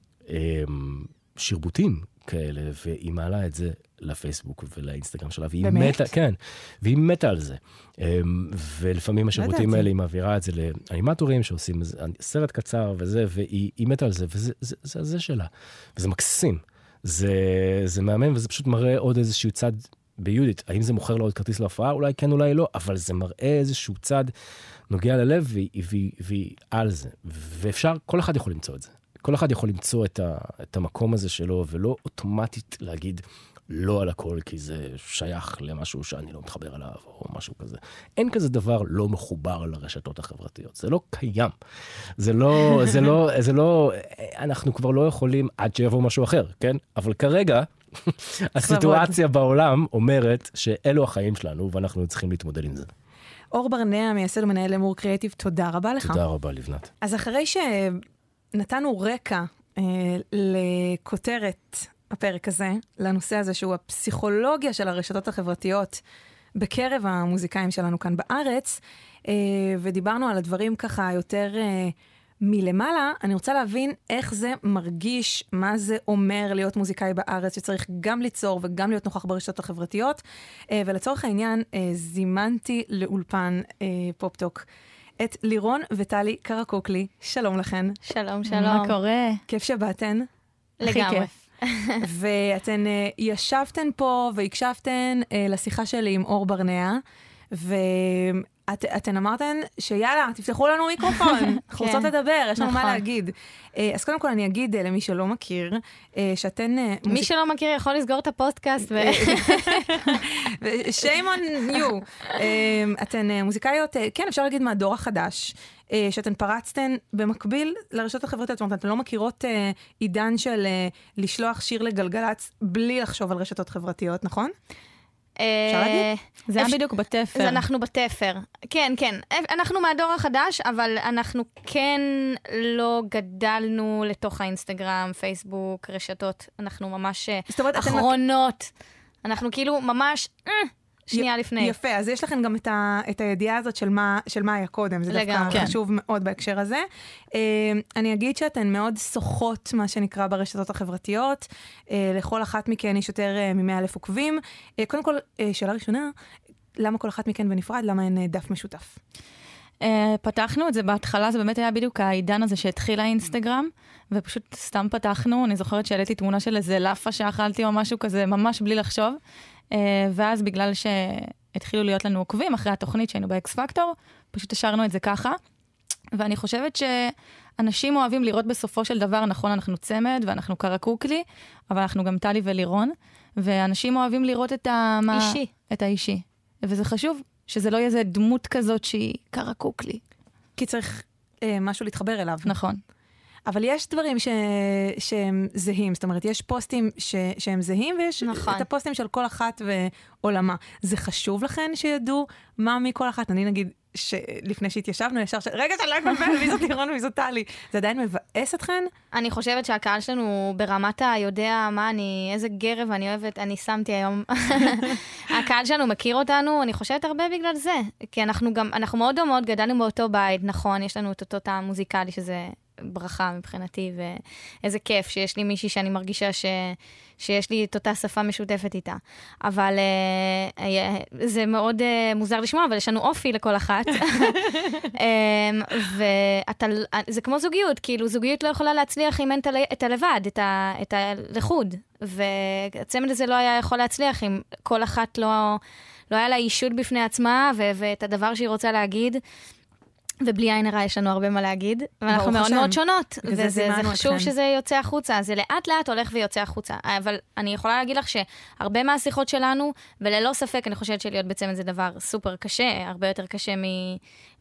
שרבוטים כאלה, והיא מעלה את זה לפייסבוק ולאינסטגרם שלה, והיא מתה, כן, והיא מתה על זה. ולפעמים השרבוטים האלה, היא מעבירה את זה לאנימטורים שעושים סרט קצר וזה, והיא מתה על זה, וזה זה, זה, זה שלה. וזה מקסים. זה, זה מהמם, וזה פשוט מראה עוד איזשהו צד ביודית. האם זה מוכר לה עוד כרטיס להופעה? אולי כן, אולי לא, אבל זה מראה איזשהו צד נוגע ללב, והיא, והיא, והיא על זה. ואפשר, כל אחד יכול למצוא את זה. כל אחד יכול למצוא את, ה, את המקום הזה שלו, ולא אוטומטית להגיד לא על הכל, כי זה שייך למשהו שאני לא מתחבר עליו, או משהו כזה. אין כזה דבר לא מחובר לרשתות החברתיות. זה לא קיים. זה לא, זה לא, זה לא, אנחנו כבר לא יכולים עד שיבוא משהו אחר, כן? אבל כרגע, הסיטואציה בעולם אומרת שאלו החיים שלנו, ואנחנו צריכים להתמודד עם זה. אור ברנע, מייסד ומנהל אמור קריאייטיב, תודה רבה לך. תודה רבה, לבנת. אז אחרי ש... נתנו רקע אה, לכותרת הפרק הזה, לנושא הזה שהוא הפסיכולוגיה של הרשתות החברתיות בקרב המוזיקאים שלנו כאן בארץ, אה, ודיברנו על הדברים ככה יותר אה, מלמעלה. אני רוצה להבין איך זה מרגיש, מה זה אומר להיות מוזיקאי בארץ, שצריך גם ליצור וגם להיות נוכח ברשתות החברתיות, אה, ולצורך העניין אה, זימנתי לאולפן אה, פופ-טוק. את לירון וטלי קרקוקלי, שלום לכן. שלום, שלום. מה קורה? כיף שבאתן. לגמרי. ואתן uh, ישבתן פה והקשבתן uh, לשיחה שלי עם אור ברנע, ו... אתן אמרתן שיאללה, תפתחו לנו מיקרופון, אנחנו רוצות לדבר, יש לנו מה להגיד. אז קודם כל אני אגיד למי שלא מכיר, שאתן... מי שלא מכיר יכול לסגור את הפודקאסט. Shame on you. אתן מוזיקאיות, כן, אפשר להגיד מהדור החדש, שאתן פרצתן במקביל לרשתות החברתיות, אתן לא מכירות עידן של לשלוח שיר לגלגלצ בלי לחשוב על רשתות חברתיות, נכון? זה היה בדיוק בתפר. אנחנו בתפר. כן, כן. אנחנו מהדור החדש, אבל אנחנו כן לא גדלנו לתוך האינסטגרם, פייסבוק, רשתות. אנחנו ממש אחרונות. אנחנו כאילו ממש שנייה לפני. יפה, אז יש לכם גם את הידיעה הזאת של מה היה קודם. זה דווקא חשוב מאוד בהקשר הזה. אני אגיד שאתן מאוד שוחות, מה שנקרא, ברשתות החברתיות. לכל אחת מכן יש יותר ממאה אלף עוקבים. קודם כל, שאלה ראשונה, למה כל אחת מכן בנפרד? למה אין דף משותף? פתחנו את זה בהתחלה, זה באמת היה בדיוק העידן הזה שהתחיל האינסטגרם, ופשוט סתם פתחנו. אני זוכרת שהעליתי תמונה של איזה לפה שאכלתי או משהו כזה, ממש בלי לחשוב. ואז בגלל שהתחילו להיות לנו עוקבים אחרי התוכנית שהיינו באקס-פקטור, פשוט השארנו את זה ככה. ואני חושבת שאנשים אוהבים לראות בסופו של דבר, נכון, אנחנו צמד ואנחנו קרקוקלי, אבל אנחנו גם טלי ולירון, ואנשים אוהבים לראות את המה... אישי. את האישי. וזה חשוב שזה לא יהיה איזה דמות כזאת שהיא קרקוקלי. כי צריך אה, משהו להתחבר אליו. נכון. אבל יש דברים ש... שהם זהים, זאת אומרת, יש פוסטים ש... שהם זהים, ויש נכון. את הפוסטים של כל אחת ועולמה. זה חשוב לכן שידעו מה מכל אחת? אני נגיד, שלפני שהתיישבנו, ישר ש... רגע, אתה לא קבל, מי זאת לירון ומי זאת טלי. זה עדיין מבאס אתכן? אני חושבת שהקהל שלנו ברמת היודע, מה אני, איזה גרב אני אוהבת, אני שמתי היום. הקהל שלנו מכיר אותנו, אני חושבת הרבה בגלל זה. כי אנחנו גם, אנחנו מאוד דומות, גדלנו באותו בית, נכון, יש לנו את אותו טעם מוזיקלי שזה... ברכה מבחינתי, ואיזה כיף שיש לי מישהי שאני מרגישה ש... שיש לי את אותה שפה משותפת איתה. אבל uh, זה מאוד uh, מוזר לשמוע, אבל יש לנו אופי לכל אחת. um, ואתה, זה כמו זוגיות, כאילו זוגיות לא יכולה להצליח אם אין את הלבד, את, ה, את הלחוד. והצמד הזה לא היה יכול להצליח אם כל אחת לא, לא היה לה אישות בפני עצמה, ו- ואת הדבר שהיא רוצה להגיד, ובלי עין הרע יש לנו הרבה מה להגיד, ואנחנו מאוד מאוד שונות, וזה חשוב שזה יוצא החוצה, זה לאט לאט הולך ויוצא החוצה, אבל אני יכולה להגיד לך שהרבה מהשיחות שלנו, וללא ספק אני חושבת שלהיות בצמד זה דבר סופר קשה, הרבה יותר קשה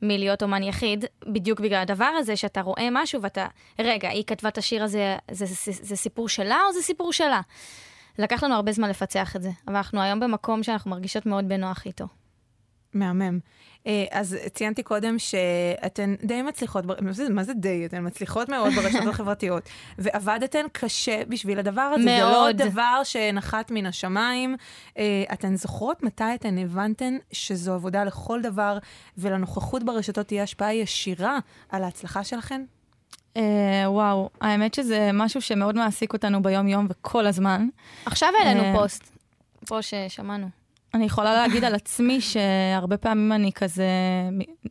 מלהיות אומן יחיד, בדיוק בגלל הדבר הזה שאתה רואה משהו ואתה, רגע, היא כתבה את השיר הזה, זה סיפור שלה או זה סיפור שלה? לקח לנו הרבה זמן לפצח את זה, אבל אנחנו היום במקום שאנחנו מרגישות מאוד בנוח איתו. מהמם. אז ציינתי קודם שאתן די מצליחות, מה זה די? אתן מצליחות מאוד ברשתות החברתיות, ועבדתן קשה בשביל הדבר הזה, זה לא דבר שנחת מן השמיים. אתן זוכרות מתי אתן הבנתן שזו עבודה לכל דבר, ולנוכחות ברשתות תהיה השפעה ישירה על ההצלחה שלכן? וואו, האמת שזה משהו שמאוד מעסיק אותנו ביום יום וכל הזמן. עכשיו העלינו פוסט, פה ששמענו. אני יכולה להגיד על עצמי שהרבה פעמים אני כזה,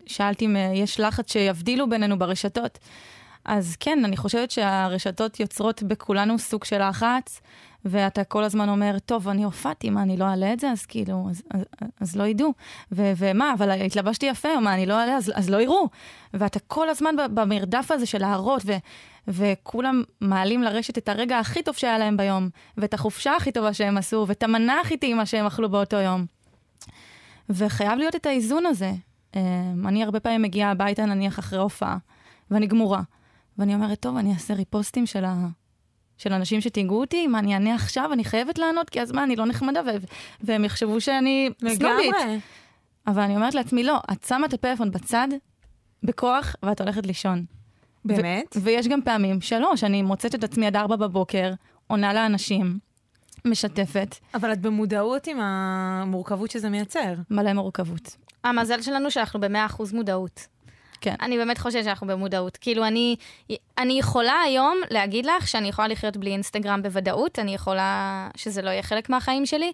שאלתי אם יש לחץ שיבדילו בינינו ברשתות. אז כן, אני חושבת שהרשתות יוצרות בכולנו סוג של לחץ, ואתה כל הזמן אומר, טוב, אני הופעתי, מה, אני לא אעלה את זה? אז כאילו, אז, אז, אז לא ידעו. ו- ומה, אבל התלבשתי יפה, מה, אני לא אעלה, אז, אז לא יראו. ואתה כל הזמן במרדף הזה של להראות, ו- וכולם מעלים לרשת את הרגע הכי טוב שהיה להם ביום, ואת החופשה הכי טובה שהם עשו, ואת המנה הכי טעימה שהם אכלו באותו יום. וחייב להיות את האיזון הזה. אני הרבה פעמים מגיעה הביתה, נניח אחרי הופעה, ואני גמורה. ואני אומרת, טוב, אני אעשה ריפוסטים של ה... של אנשים שתיגעו אותי, מה אני אענה עכשיו, אני חייבת לענות, כי אז מה, אני לא נחמדה, והם יחשבו שאני סנובית. אבל אני אומרת לעצמי, לא, את שמה את הפלאפון בצד, בכוח, ואת הולכת לישון. באמת? ויש גם פעמים שלא, שאני מוצאת את עצמי עד ארבע בבוקר, עונה לאנשים, משתפת. אבל את במודעות עם המורכבות שזה מייצר. מלא מורכבות. המזל שלנו שאנחנו במאה אחוז מודעות. כן. אני באמת חושבת שאנחנו במודעות. כאילו, אני, אני יכולה היום להגיד לך שאני יכולה לחיות בלי אינסטגרם בוודאות, אני יכולה שזה לא יהיה חלק מהחיים שלי.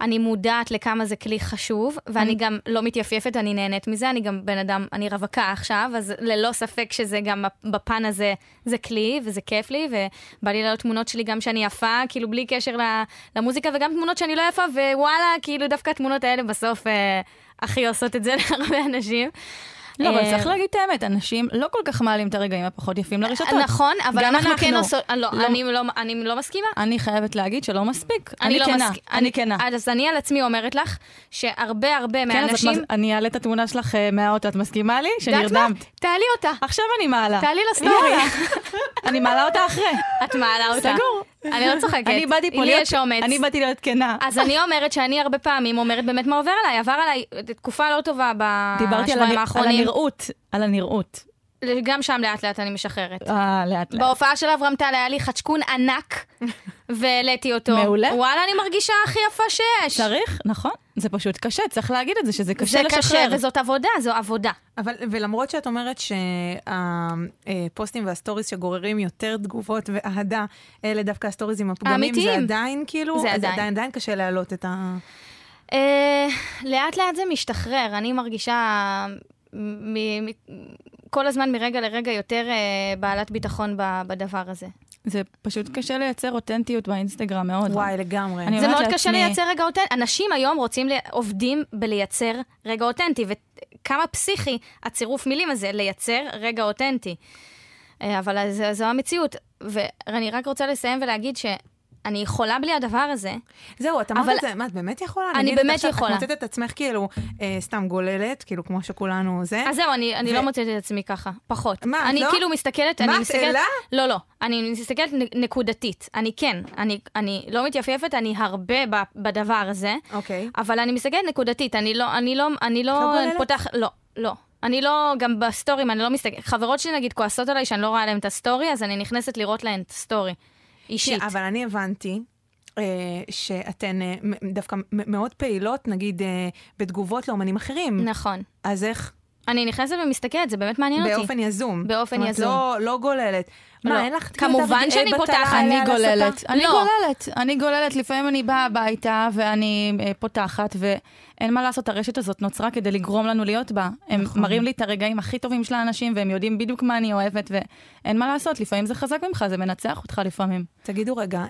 אני מודעת לכמה זה כלי חשוב, ואני גם לא מתייפייפת, אני נהנית מזה, אני גם בן אדם, אני רווקה עכשיו, אז ללא ספק שזה גם בפן הזה, זה כלי, וזה כיף לי, ובא לי לעלות תמונות שלי גם שאני יפה, כאילו בלי קשר למוזיקה, וגם תמונות שאני לא יפה, ווואלה, כאילו דווקא התמונות האלה בסוף, הכי עושות את זה להרבה אנשים. לא, אבל צריך להגיד את האמת, אנשים לא כל כך מעלים את הרגעים הפחות יפים לרשתות. נכון, אבל אנחנו כן עושות... אני לא מסכימה. אני חייבת להגיד שלא מספיק. אני כנה. אז אני על עצמי אומרת לך, שהרבה הרבה מהאנשים... אני אעלה את התמונה שלך מהאוטו, את מסכימה לי? שנרדמת. תעלי אותה. עכשיו אני מעלה. תעלי לסטורי. אני מעלה אותה אחרי. את מעלה אותה. סגור. אני לא צוחקת. אני באתי פה להיות... אני באתי להיות כנה. אז אני אומרת שאני הרבה פעמים אומרת באמת מה עובר עליי. עבר עליי תקופה לא טובה בשבועיים האחרונים. דיברתי על הנראות. על הנראות. גם שם לאט לאט אני משחררת. אה, לאט לאט. בהופעה של אברהם טל היה לי חצ'קון ענק, והעליתי אותו. מעולה. וואלה, אני מרגישה הכי יפה שיש. צריך, נכון. זה פשוט קשה, צריך להגיד את זה, שזה קשה לשחרר. זה קשה, וזאת עבודה, זו עבודה. אבל, ולמרות שאת אומרת שהפוסטים והסטוריז שגוררים יותר תגובות ואהדה, אלה דווקא הסטוריז עם הפגמים, זה עדיין כאילו, זה עדיין, עדיין קשה להעלות את ה... לאט לאט זה משתחרר, אני מרגישה כל הזמן מרגע לרגע יותר בעלת ביטחון בדבר הזה. זה פשוט קשה לייצר אותנטיות באינסטגרם מאוד. וואי, לגמרי. זה מאוד קשה לייצר רגע אותנטי. אנשים היום רוצים, עובדים בלייצר רגע אותנטי, וכמה פסיכי הצירוף מילים הזה, לייצר רגע אותנטי. אבל זו המציאות. ואני רק רוצה לסיים ולהגיד ש... אני יכולה בלי הדבר הזה. זהו, את אמרת את זה, מה, את באמת יכולה? אני באמת יכולה. את מוצאת את עצמך כאילו סתם גוללת, כאילו כמו שכולנו זה. אז זהו, אני לא מוצאת את עצמי ככה, פחות. מה, את לא? אני כאילו מסתכלת, אני מסתכלת... מה, את אלה? לא, לא. אני מסתכלת נקודתית. אני כן, אני לא מתייפייפת, אני הרבה בדבר הזה. אוקיי. אבל אני מסתכלת נקודתית, אני לא... אני לא פותח... לא, לא. אני לא, גם בסטורים, אני לא מסתכלת... חברות שלי, נגיד, כועסות עליי שאני לא רואה להם את הסטורי, אז אני נכנסת לראות להם את הסטורי. אישית. אבל אני הבנתי שאתן דווקא מאוד פעילות, נגיד, בתגובות לאומנים אחרים. נכון. אז איך? אני נכנסת ומסתכלת, זה באמת מעניין אותי. באופן יזום. באופן יזום. לא גוללת. מה, אין לך... כמובן שאני פותחת, אני גוללת. אני גוללת. אני גוללת, לפעמים אני באה הביתה ואני פותחת, ואין מה לעשות, הרשת הזאת נוצרה כדי לגרום לנו להיות בה. הם מראים לי את הרגעים הכי טובים של האנשים, והם יודעים בדיוק מה אני אוהבת, ואין מה לעשות, לפעמים זה חזק ממך, זה מנצח אותך לפעמים. תגידו רגע,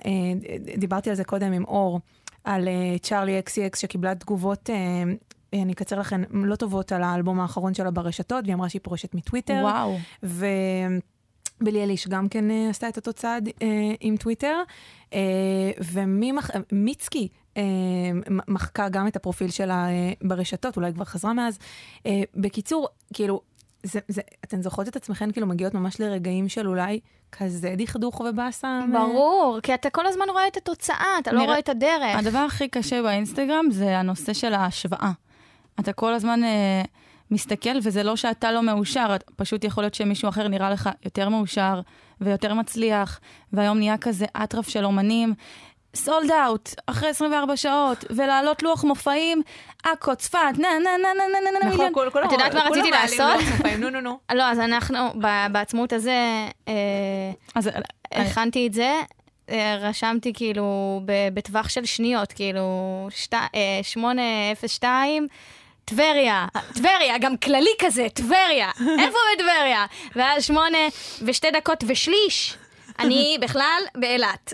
דיברתי על זה קודם עם אור, על צ'ארלי אקס אקס שקיבלה תגובות... אני אקצר לכן, לא טובות על האלבום האחרון שלה ברשתות, והיא אמרה שהיא פורשת מטוויטר. וואו. ובילי אייליש גם כן עשתה את אותו צעד אה, עם טוויטר, אה, ומיצקי אה, מחקה גם את הפרופיל שלה אה, ברשתות, אולי כבר חזרה מאז. אה, בקיצור, כאילו, זה, זה, אתן זוכרות את עצמכן, כאילו מגיעות ממש לרגעים של אולי כזה דכדוך ובאסם. ברור, כי אתה כל הזמן רואה את התוצאה, אתה לא רואה את הדרך. הדבר הכי קשה באינסטגרם זה הנושא של ההשוואה. אתה כל הזמן אה, מסתכל, וזה לא שאתה לא מאושר, פשוט יכול להיות שמישהו אחר נראה לך יותר מאושר, ויותר מצליח, והיום נהיה כזה אטרף של אומנים, סולד אאוט, אחרי עשרים וארבע שעות, ולעלות לוח מופעים, אקו, צפת, נה, נה, נה, נה, נה, נה, מיליון. את יודעת מה רציתי לעשות? נו, נו, נו. לא, אז אנחנו, בעצמות הזה, הכנתי את זה, רשמתי כאילו, בטווח של שניות, כאילו, שמונה אפס שתיים, טבריה, טבריה, גם כללי כזה, טבריה, איפה בטבריה? ואז שמונה ושתי דקות ושליש, אני בכלל באילת.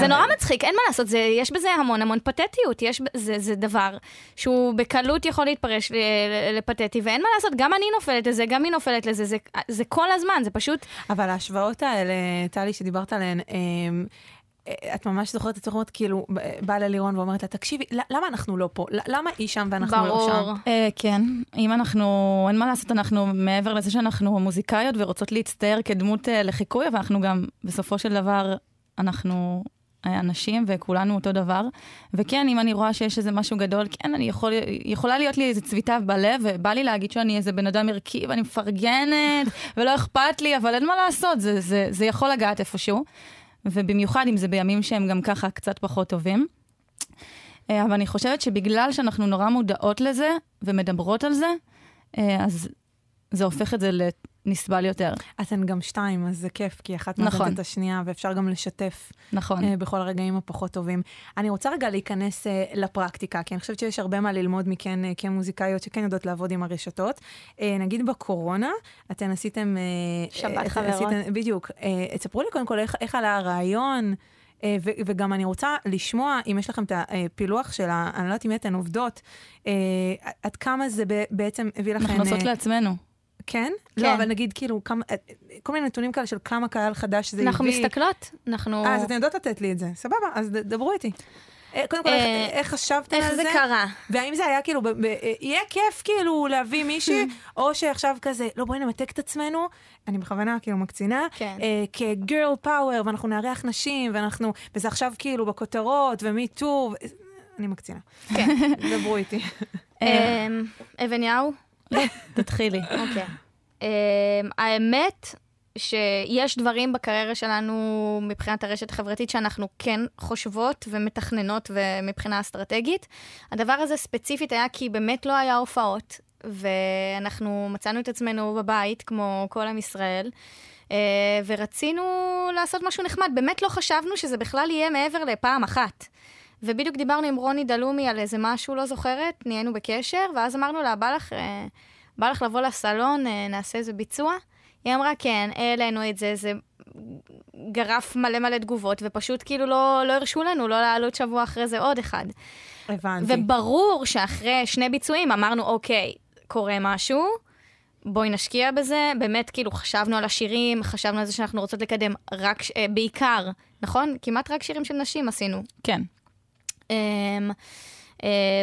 זה נורא מצחיק, אין מה לעשות, יש בזה המון המון פתטיות, זה דבר שהוא בקלות יכול להתפרש לפתטי, ואין מה לעשות, גם אני נופלת לזה, גם היא נופלת לזה, זה כל הזמן, זה פשוט... אבל ההשוואות האלה, טלי, שדיברת עליהן, את ממש זוכרת, את זוכרת כאילו, באה ללירון ואומרת לה, תקשיבי, למה אנחנו לא פה? למה היא שם ואנחנו לא שם? כן, אם אנחנו, אין מה לעשות, אנחנו מעבר לזה שאנחנו מוזיקאיות ורוצות להצטייר כדמות לחיקוי, אבל אנחנו גם, בסופו של דבר, אנחנו אנשים וכולנו אותו דבר, וכן, אם אני רואה שיש איזה משהו גדול, כן, אני יכול, יכולה להיות לי איזה צביטה בלב, ובא לי להגיד שאני איזה בן אדם ערכי, ואני מפרגנת, ולא אכפת לי, אבל אין מה לעשות, זה, זה, זה יכול לגעת איפשהו. ובמיוחד אם זה בימים שהם גם ככה קצת פחות טובים. אבל אני חושבת שבגלל שאנחנו נורא מודעות לזה, ומדברות על זה, אז זה הופך את זה לנסבל יותר. אתן גם שתיים, אז זה כיף, כי אחת נותנת את השנייה, ואפשר גם לשתף בכל הרגעים הפחות טובים. אני רוצה רגע להיכנס לפרקטיקה, כי אני חושבת שיש הרבה מה ללמוד מכן כמוזיקאיות, שכן יודעות לעבוד עם הרשתות. נגיד בקורונה, אתן עשיתם... שבת חברות. בדיוק. תספרו לי קודם כל איך עלה הרעיון... וגם אני רוצה לשמוע, אם יש לכם את הפילוח שלה, אני לא יודעת אם אתן עובדות, עד כמה זה בעצם הביא לכם... אנחנו עושות לעצמנו. כן? לא, אבל נגיד כאילו, כל מיני נתונים כאלה של כמה קהל חדש זה הביא. אנחנו מסתכלות, אנחנו... אז אתן יודעות לתת לי את זה, סבבה, אז דברו איתי. קודם כל, איך חשבתם על זה? איך זה קרה? והאם זה היה כאילו, יהיה כיף כאילו להביא מישהי, או שעכשיו כזה, לא בואי נמתק את עצמנו, אני בכוונה כאילו מקצינה, כ-girl power, ואנחנו נערך נשים, ואנחנו, וזה עכשיו כאילו בכותרות, ומי טוב, אני מקצינה. כן. דברו איתי. אבן יאו? תתחילי. אוקיי. האמת... שיש דברים בקריירה שלנו מבחינת הרשת החברתית שאנחנו כן חושבות ומתכננות ומבחינה אסטרטגית. הדבר הזה ספציפית היה כי באמת לא היה הופעות, ואנחנו מצאנו את עצמנו בבית כמו כל עם ישראל, ורצינו לעשות משהו נחמד. באמת לא חשבנו שזה בכלל יהיה מעבר לפעם אחת. ובדיוק דיברנו עם רוני דלומי על איזה משהו לא זוכרת, נהיינו בקשר, ואז אמרנו לה, בא לך, בא לך לבוא לסלון, נעשה איזה ביצוע. היא אמרה, כן, העלינו את זה, זה גרף מלא מלא תגובות, ופשוט כאילו לא, לא הרשו לנו, לא לעלות שבוע אחרי זה עוד אחד. הבנתי. וברור שאחרי שני ביצועים אמרנו, אוקיי, קורה משהו, בואי נשקיע בזה. באמת, כאילו, חשבנו על השירים, חשבנו על זה שאנחנו רוצות לקדם רק, בעיקר, נכון? כמעט רק שירים של נשים עשינו. כן. אמ...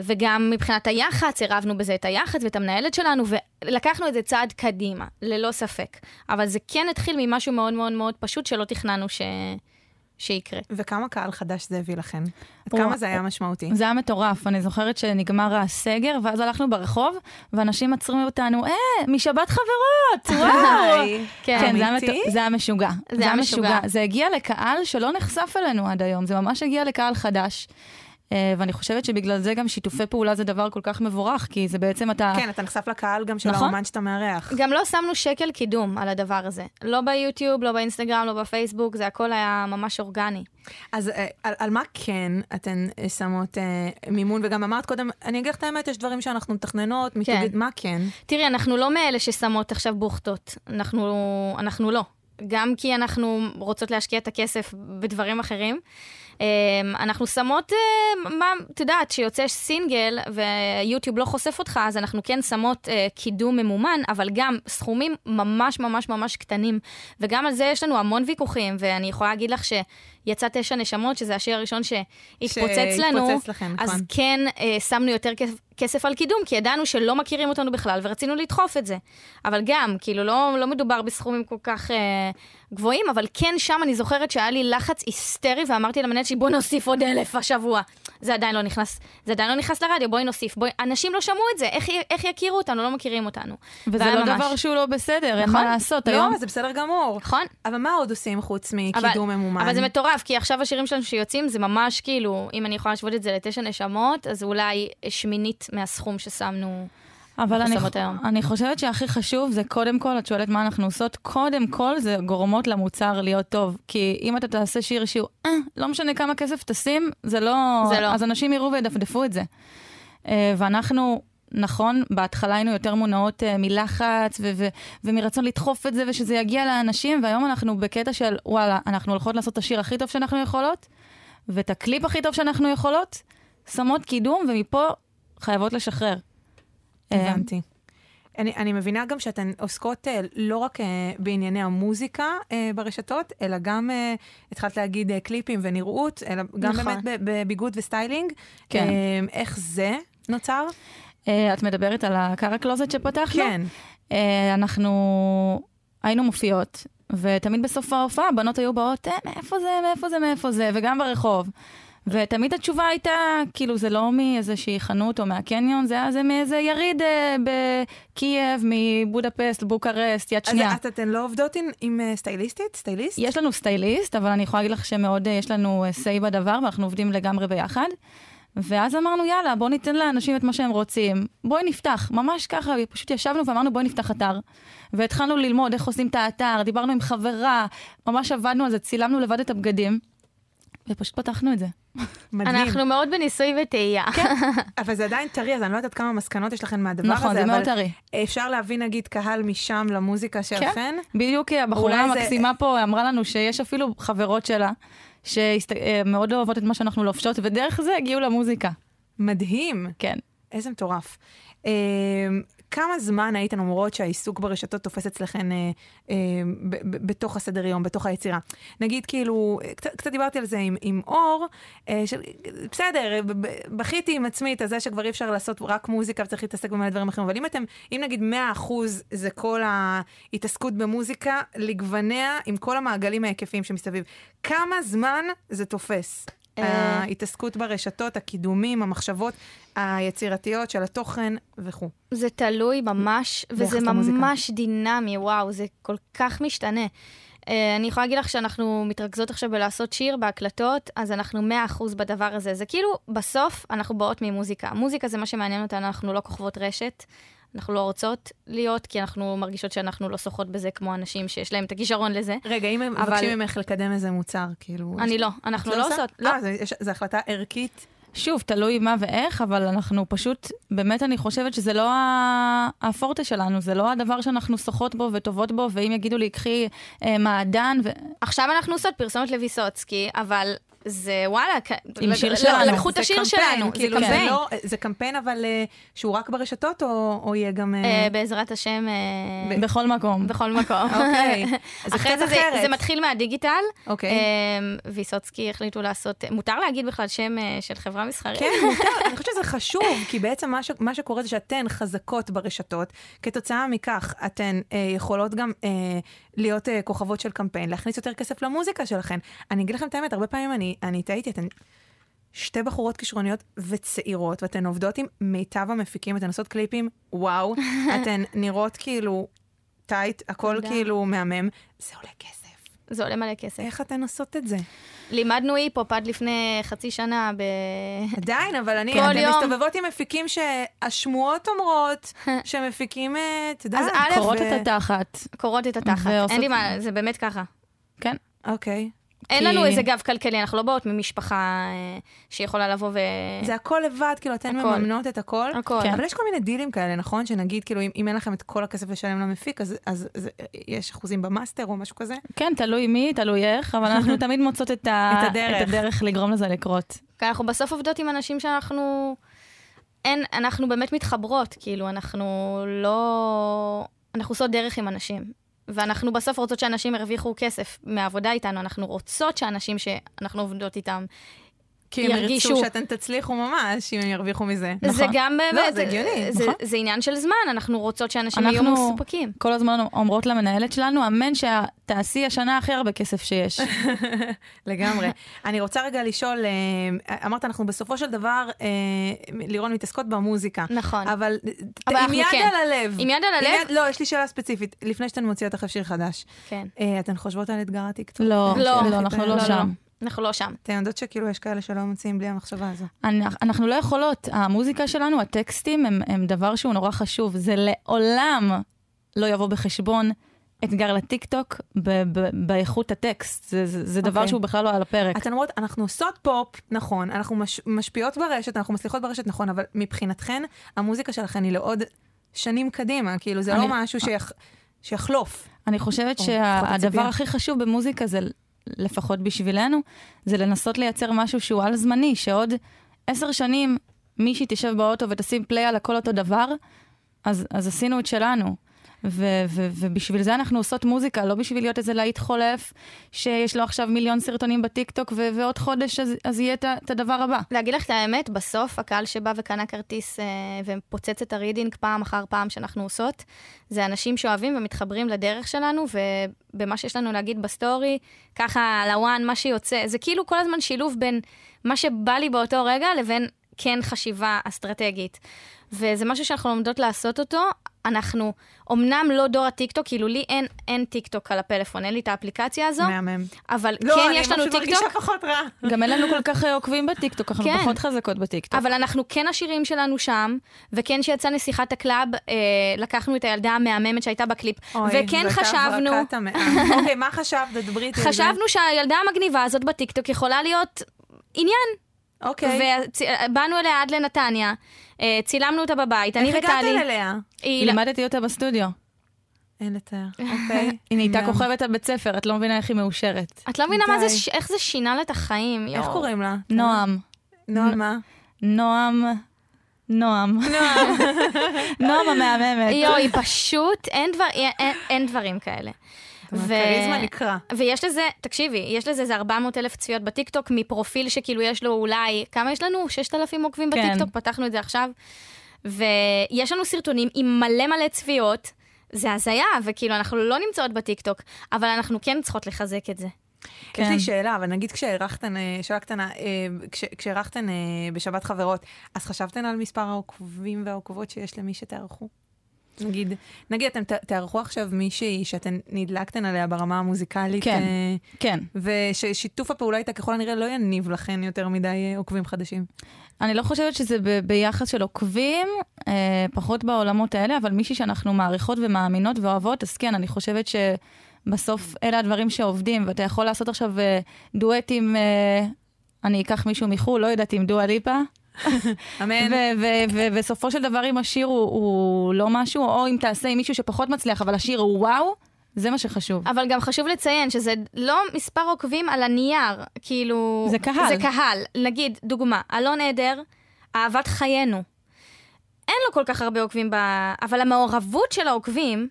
וגם מבחינת היח"צ, הרבנו בזה את היח"צ ואת המנהלת שלנו, ולקחנו את זה צעד קדימה, ללא ספק. אבל זה כן התחיל ממשהו מאוד מאוד מאוד פשוט, שלא תכננו ש... שיקרה. וכמה קהל חדש זה הביא לכן? עד כמה זה היה משמעותי? זה היה מטורף. אני זוכרת שנגמר הסגר, ואז הלכנו ברחוב, ואנשים עצרו אותנו, אה, משבת חברות! וואו! כן, זה היה משוגע. זה היה משוגע. זה הגיע לקהל שלא נחשף אלינו עד היום. זה ממש הגיע לקהל חדש. ואני חושבת שבגלל זה גם שיתופי פעולה זה דבר כל כך מבורך, כי זה בעצם אתה... כן, אתה נחשף לקהל גם של האומן שאתה מארח. גם לא שמנו שקל קידום על הדבר הזה. לא ביוטיוב, לא באינסטגרם, לא בפייסבוק, זה הכל היה ממש אורגני. אז על מה כן אתן שמות מימון? וגם אמרת קודם, אני אגיד לך את האמת, יש דברים שאנחנו מתכננות, מתגיד, מה כן? תראי, אנחנו לא מאלה ששמות עכשיו בוכתות. אנחנו לא. גם כי אנחנו רוצות להשקיע את הכסף בדברים אחרים. אנחנו שמות, את יודעת, שיוצא סינגל ויוטיוב לא חושף אותך, אז אנחנו כן שמות קידום ממומן, אבל גם סכומים ממש ממש ממש קטנים. וגם על זה יש לנו המון ויכוחים, ואני יכולה להגיד לך שיצא תשע נשמות, שזה השיר הראשון שהתפוצץ לנו, אז כן שמנו יותר כסף על קידום, כי ידענו שלא מכירים אותנו בכלל, ורצינו לדחוף את זה. אבל גם, כאילו, לא מדובר בסכומים כל כך גבוהים, אבל כן שם אני זוכרת שהיה לי לחץ היסטרי, ואמרתי למנהלת שלי, בואי נוסיף עוד אלף השבוע. זה עדיין לא נכנס, זה עדיין לא נכנס לרדיו, בואי נוסיף. בואי... אנשים לא שמעו את זה, איך, איך יכירו אותנו, לא מכירים אותנו. וזה לא ממש... דבר שהוא לא בסדר, נכון? מה לעשות לא, היום? זה בסדר גמור. נכון? אבל מה עוד עושים חוץ מקידום ממומן? אבל זה מטורף, כי עכשיו השירים שלנו שיוצאים, זה ממש כאילו, אם אני יכולה לשוות את זה לתשע נשמות, אז אולי שמינית מהסכום ששמנו... אבל אני, אני חושבת שהכי חשוב זה קודם כל, את שואלת מה אנחנו עושות, קודם כל זה גורמות למוצר להיות טוב, כי אם אתה תעשה שיר שהוא, אה, לא משנה כמה כסף תשים, זה לא, זה לא. אז אנשים יראו וידפדפו את זה. ואנחנו, נכון, בהתחלה היינו יותר מונעות מלחץ ו- ו- ומרצון לדחוף את זה ושזה יגיע לאנשים, והיום אנחנו בקטע של, וואלה, אנחנו הולכות לעשות את השיר הכי טוב שאנחנו יכולות, ואת הקליפ הכי טוב שאנחנו יכולות, שמות קידום ומפה חייבות לשחרר. הבנתי. אני, אני מבינה גם שאתן עוסקות לא רק בענייני המוזיקה ברשתות, אלא גם, התחלת להגיד קליפים ונראות, אלא גם נכון. באמת בביגוד וסטיילינג. כן. איך זה נוצר? את מדברת על הקרקלוזט שפתחנו? כן. אנחנו היינו מופיעות, ותמיד בסוף ההופעה הבנות היו באות, מאיפה זה, מאיפה זה, מאיפה זה, וגם ברחוב. ותמיד התשובה הייתה, כאילו זה לא מאיזושהי חנות או מהקניון, זה היה זה מאיזה יריד בקייב, מבודפסט, בוקרסט, יד שנייה. אז אתן לא עובדות עם סטייליסטית? סטייליסט? יש לנו סטייליסט, אבל אני יכולה להגיד לך שמאוד יש לנו סי בדבר, ואנחנו עובדים לגמרי ביחד. ואז אמרנו, יאללה, בואו ניתן לאנשים את מה שהם רוצים. בואי נפתח, ממש ככה, פשוט ישבנו ואמרנו, בואי נפתח אתר. והתחלנו ללמוד איך עושים את האתר, דיברנו עם חברה, ממש עבדנו על זה, צילמנו לבד את הבגדים. ופשוט פתחנו את זה. מדהים. אנחנו מאוד בניסוי ותאייה. כן, אבל זה עדיין טרי, אז אני לא יודעת כמה מסקנות יש לכם מהדבר הזה. נכון, זה מאוד טרי. אפשר להביא, נגיד, קהל משם למוזיקה שלכן? כן, בדיוק הבחורה המקסימה פה אמרה לנו שיש אפילו חברות שלה, שמאוד אוהבות את מה שאנחנו לובשות, ודרך זה הגיעו למוזיקה. מדהים. כן. איזה מטורף. כמה זמן הייתן אומרות שהעיסוק ברשתות תופס אצלכן אה, אה, ב- ב- בתוך הסדר יום, בתוך היצירה? נגיד כאילו, קצת, קצת דיברתי על זה עם, עם אור, אה, של, בסדר, ב- ב- בכיתי עם עצמי את הזה שכבר אי אפשר לעשות רק מוזיקה, וצריך להתעסק במה דברים אחרים, אבל אם אתם, אם נגיד מאה אחוז זה כל ההתעסקות במוזיקה, לגווניה עם כל המעגלים ההיקפיים שמסביב, כמה זמן זה תופס? ההתעסקות ברשתות, הקידומים, המחשבות היצירתיות של התוכן וכו'. זה תלוי ממש, וזה ממש דינמי, וואו, זה כל כך משתנה. אני יכולה להגיד לך שאנחנו מתרכזות עכשיו בלעשות שיר בהקלטות, אז אנחנו מאה אחוז בדבר הזה. זה כאילו, בסוף אנחנו באות ממוזיקה. מוזיקה זה מה שמעניין אותנו, אנחנו לא כוכבות רשת, אנחנו לא רוצות להיות, כי אנחנו מרגישות שאנחנו לא שוחות בזה כמו אנשים שיש להם את הכישרון לזה. רגע, אם הם מבקשים ממך לקדם איזה מוצר, כאילו... אני לא, אנחנו לא עושות. לא, זו החלטה ערכית. שוב, תלוי מה ואיך, אבל אנחנו פשוט, באמת אני חושבת שזה לא הפורטה שלנו, זה לא הדבר שאנחנו שוחות בו וטובות בו, ואם יגידו לי, קחי מעדן ו... עכשיו אנחנו עושות פרסומת לויסוצקי, אבל... זה וואלה, לקחו את השיר שלנו, זה קמפיין. זה קמפיין, אבל שהוא רק ברשתות, או יהיה גם... בעזרת השם... בכל מקום. בכל מקום. אוקיי. אחרי זה זה מתחיל מהדיגיטל. אוקיי. ויסוצקי החליטו לעשות... מותר להגיד בכלל שם של חברה מסחרית? כן, מותר. אני חושבת שזה חשוב, כי בעצם מה שקורה זה שאתן חזקות ברשתות, כתוצאה מכך אתן יכולות גם... להיות כוכבות של קמפיין, להכניס יותר כסף למוזיקה שלכן. אני אגיד לכם את האמת, הרבה פעמים אני, אני טעיתי, אתן שתי בחורות כישרוניות וצעירות, ואתן עובדות עם מיטב המפיקים, אתן עושות קליפים, וואו, אתן נראות כאילו טייט, הכל כאילו מהמם, זה עולה כסף. זה עולה מלא כסף. איך אתן עושות את זה? לימדנו היפ-הופ עד לפני חצי שנה. עדיין, אבל אני מסתובבות עם מפיקים שהשמועות אומרות, שמפיקים, תדע, קורות את התחת. קורות את התחת. אין לי מה, זה באמת ככה. כן. אוקיי. אין לנו איזה גב כלכלי, אנחנו לא באות ממשפחה שיכולה לבוא ו... זה הכל לבד, כאילו, אתן מממנות את הכל. אבל יש כל מיני דילים כאלה, נכון? שנגיד, כאילו, אם אין לכם את כל הכסף לשלם למפיק, אז יש אחוזים במאסטר או משהו כזה? כן, תלוי מי, תלוי איך, אבל אנחנו תמיד מוצאות את הדרך לגרום לזה לקרות. אנחנו בסוף עובדות עם אנשים שאנחנו... אין, אנחנו באמת מתחברות, כאילו, אנחנו לא... אנחנו עושות דרך עם אנשים. ואנחנו בסוף רוצות שאנשים הרוויחו כסף מהעבודה איתנו, אנחנו רוצות שאנשים שאנחנו עובדות איתם כי הם ירצו שאתם תצליחו ממש אם הם ירוויחו מזה. זה גם באמת, זה עניין של זמן, אנחנו רוצות שאנשים יהיו מסופקים. כל הזמן אומרות למנהלת שלנו, אמן שתעשי השנה הכי הרבה כסף שיש. לגמרי. אני רוצה רגע לשאול, אמרת אנחנו בסופו של דבר, לירון מתעסקות במוזיקה. נכון. אבל עם יד על הלב. עם יד על הלב? לא, יש לי שאלה ספציפית. לפני שאתן מוציאות אחרי שיר חדש. כן. אתן חושבות על אתגר התקצוב? לא, לא, אנחנו לא שם. אנחנו לא שם. אתם יודעות שכאילו יש כאלה שלא מוצאים בלי המחשבה הזו. אנחנו לא יכולות. המוזיקה שלנו, הטקסטים, הם דבר שהוא נורא חשוב. זה לעולם לא יבוא בחשבון אתגר לטיק-טוק באיכות הטקסט. זה דבר שהוא בכלל לא על הפרק. אתן אומרות, אנחנו עושות פופ, נכון, אנחנו משפיעות ברשת, אנחנו מצליחות ברשת, נכון, אבל מבחינתכן, המוזיקה שלכן היא לעוד שנים קדימה. כאילו, זה לא משהו שיחלוף. אני חושבת שהדבר הכי חשוב במוזיקה זה... לפחות בשבילנו, זה לנסות לייצר משהו שהוא על זמני, שעוד עשר שנים מישהי תשב באוטו ותשים פליי על הכל אותו דבר, אז, אז עשינו את שלנו. ו- ו- ובשביל זה אנחנו עושות מוזיקה, לא בשביל להיות איזה להיט חולף, שיש לו עכשיו מיליון סרטונים בטיק-טוק, ו- ועוד חודש אז, אז יהיה את הדבר הבא. להגיד לך את האמת, בסוף הקהל שבא וקנה כרטיס אה, ופוצץ את הרידינג פעם אחר פעם שאנחנו עושות, זה אנשים שאוהבים ומתחברים לדרך שלנו, ובמה שיש לנו להגיד בסטורי, ככה לוואן, מה שיוצא, זה כאילו כל הזמן שילוב בין מה שבא לי באותו רגע, לבין כן חשיבה אסטרטגית. וזה משהו שאנחנו לומדות לעשות אותו, אנחנו, אמנם לא דור הטיקטוק, כאילו לי אין, אין טיקטוק על הפלאפון, אין לי את האפליקציה הזו, מהמם. אבל לא, כן יש לנו טיקטוק. גם אין לנו כל כך עוקבים בטיקטוק, אנחנו כן. פחות חזקות בטיקטוק. אבל אנחנו כן השירים שלנו שם, וכן שיצא נסיכת הקלאב, אה, לקחנו את הילדה המהממת שהייתה בקליפ, אוי, וכן חשבנו... אוקיי, מה חשבת? דברי את זה. חשבנו שהילדה המגניבה הזאת בטיקטוק יכולה להיות עניין. אוקיי. ובאנו אליה עד לנתניה, צילמנו אותה בבית, אני וטלי. איך הגעת אליה? היא... לימדתי אותה בסטודיו. אין לתאר. אוקיי. היא נהייתה כוכבת על בית ספר, את לא מבינה איך היא מאושרת. את לא מבינה איך זה שינה לת החיים. איך קוראים לה? נועם. נועם מה? נועם... נועם. נועם. נועם המאממת. יו, היא פשוט, אין דברים כאלה. כריזמה נקרא. ויש לזה, תקשיבי, יש לזה זה ארבע מאות אלף צפיות בטיקטוק, מפרופיל שכאילו יש לו אולי, כמה יש לנו? שישת אלפים עוקבים בטיקטוק, פתחנו את זה עכשיו. ויש לנו סרטונים עם מלא מלא צפיות, זה הזיה, וכאילו אנחנו לא נמצאות בטיקטוק, אבל אנחנו כן צריכות לחזק את זה. יש לי שאלה, אבל נגיד כשהערכתן, שאלה קטנה, כשהערכתן בשבת חברות, אז חשבתן על מספר העוקבים והעוקבות שיש למי שתערכו? נגיד, נגיד אתם תערכו עכשיו מישהי שאתם נדלקתן עליה ברמה המוזיקלית, וששיתוף הפעולה איתה ככל הנראה לא יניב לכן יותר מדי עוקבים חדשים. אני לא חושבת שזה ביחס של עוקבים, פחות בעולמות האלה, אבל מישהי שאנחנו מעריכות ומאמינות ואוהבות, אז כן, אני חושבת ש... בסוף אלה הדברים שעובדים, ואתה יכול לעשות עכשיו דואט עם, אני אקח מישהו מחול, לא יודעת, עם דואה ליפה. אמן. ובסופו של דבר, אם השיר הוא לא משהו, או אם תעשה עם מישהו שפחות מצליח, אבל השיר הוא וואו, זה מה שחשוב. אבל גם חשוב לציין שזה לא מספר עוקבים על הנייר, כאילו... זה קהל. זה קהל. נגיד, דוגמה, אלון עדר, אהבת חיינו. אין לו כל כך הרבה עוקבים, אבל המעורבות של העוקבים,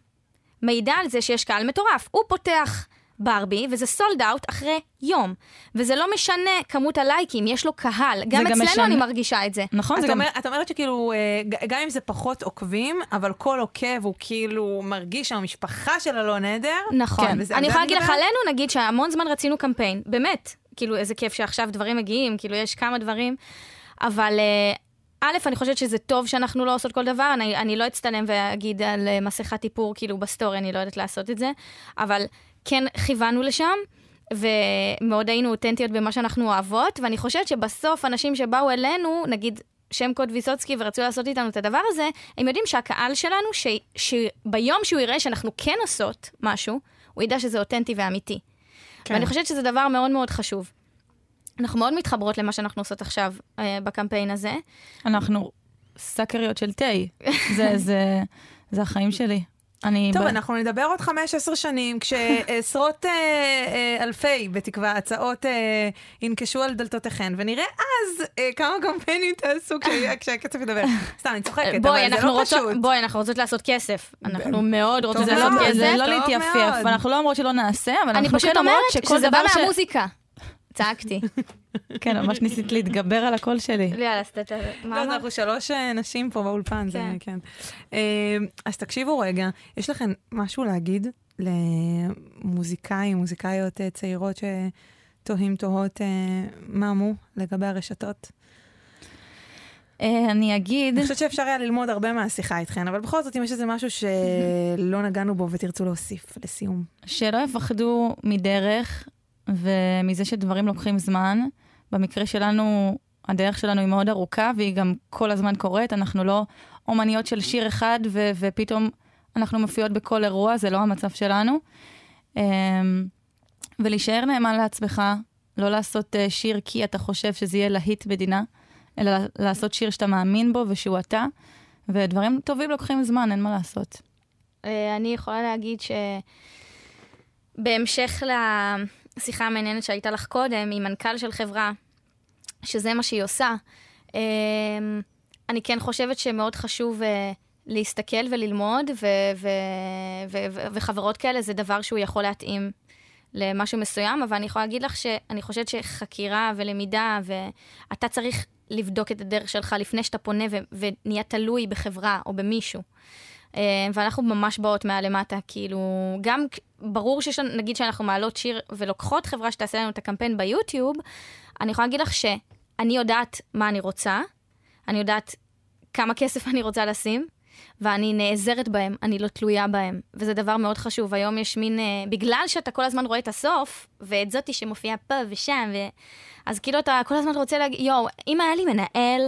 מידע על זה שיש קהל מטורף. הוא פותח ברבי, וזה סולד אאוט אחרי יום. וזה לא משנה כמות הלייקים, יש לו קהל. גם אצלנו משנה... אני מרגישה את זה. נכון, את, זה אומר, גם... את אומרת שכאילו, גם אם זה פחות עוקבים, אבל כל עוקב הוא כאילו מרגיש שהמשפחה של אלון עדר. נכון. כן, אני יכולה להגיד לך עלינו, נגיד שהמון זמן רצינו קמפיין. באמת, כאילו איזה כיף שעכשיו דברים מגיעים, כאילו יש כמה דברים, אבל... א', אני חושבת שזה טוב שאנחנו לא עושות כל דבר, אני, אני לא אצטלם ואגיד על מסכת טיפור, כאילו בסטורי, אני לא יודעת לעשות את זה, אבל כן כיוונו לשם, ומאוד היינו אותנטיות במה שאנחנו אוהבות, ואני חושבת שבסוף אנשים שבאו אלינו, נגיד שם קוד ויסוצקי ורצו לעשות איתנו את הדבר הזה, הם יודעים שהקהל שלנו, ש, שביום שהוא יראה שאנחנו כן עושות משהו, הוא ידע שזה אותנטי ואמיתי. כן. ואני חושבת שזה דבר מאוד מאוד חשוב. אנחנו מאוד מתחברות למה שאנחנו עושות עכשיו אה, בקמפיין הזה. אנחנו סקריות של תאי. זה, זה, זה החיים שלי. אני טוב, ב... אנחנו נדבר עוד חמש עשרה שנים, כשעשרות אה, אה, אלפי, בתקווה, הצעות אה, ינקשו על דלתותיכן, ונראה אז אה, כמה קמפיינים תעשו כשהקצף ידבר. סתם, אני צוחקת, בואי, אבל זה לא רוצות, פשוט. בואי, אנחנו רוצות לעשות כסף. אנחנו מאוד רוצות לעשות כסף. זה לא להתייפף, ואנחנו לא אומרות שלא נעשה, אבל אנחנו כן אומרות שכל דבר ש... אני פשוט אומרת שזה בא מהמוזיקה. צעקתי. כן, ממש ניסית להתגבר על הקול שלי. יאללה, סטטה. לא, אנחנו שלוש נשים פה באולפן. כן. אז תקשיבו רגע, יש לכם משהו להגיד למוזיקאים, מוזיקאיות צעירות שתוהים תוהות מה אמרו לגבי הרשתות? אני אגיד... אני חושבת שאפשר היה ללמוד הרבה מהשיחה איתכן, אבל בכל זאת, אם יש איזה משהו שלא נגענו בו ותרצו להוסיף לסיום. שלא יפחדו מדרך... ומזה שדברים לוקחים זמן, במקרה שלנו, הדרך שלנו היא מאוד ארוכה, והיא גם כל הזמן קורית, אנחנו לא אומניות של שיר אחד, ו- ופתאום אנחנו מופיעות בכל אירוע, זה לא המצב שלנו. ולהישאר נאמן לעצמך, לא לעשות שיר כי אתה חושב שזה יהיה להיט בדינה, אלא לעשות שיר שאתה מאמין בו ושהוא אתה, ודברים טובים לוקחים זמן, אין מה לעשות. אני יכולה להגיד שבהמשך ל... שיחה מעניינת שהייתה לך קודם, היא מנכ"ל של חברה, שזה מה שהיא עושה. אני כן חושבת שמאוד חשוב להסתכל וללמוד, וחברות כאלה זה דבר שהוא יכול להתאים למשהו מסוים, אבל אני יכולה להגיד לך שאני חושבת שחקירה ולמידה, ואתה צריך לבדוק את הדרך שלך לפני שאתה פונה ונהיה תלוי בחברה או במישהו. ואנחנו ממש באות מעל למטה, כאילו, גם ברור שנגיד שאנחנו מעלות שיר ולוקחות חברה שתעשה לנו את הקמפיין ביוטיוב, אני יכולה להגיד לך שאני יודעת מה אני רוצה, אני יודעת כמה כסף אני רוצה לשים, ואני נעזרת בהם, אני לא תלויה בהם, וזה דבר מאוד חשוב. היום יש מין, בגלל שאתה כל הזמן רואה את הסוף, ואת זאתי שמופיעה פה ושם, ו... אז כאילו אתה כל הזמן רוצה להגיד, יואו, אם היה לי מנהל,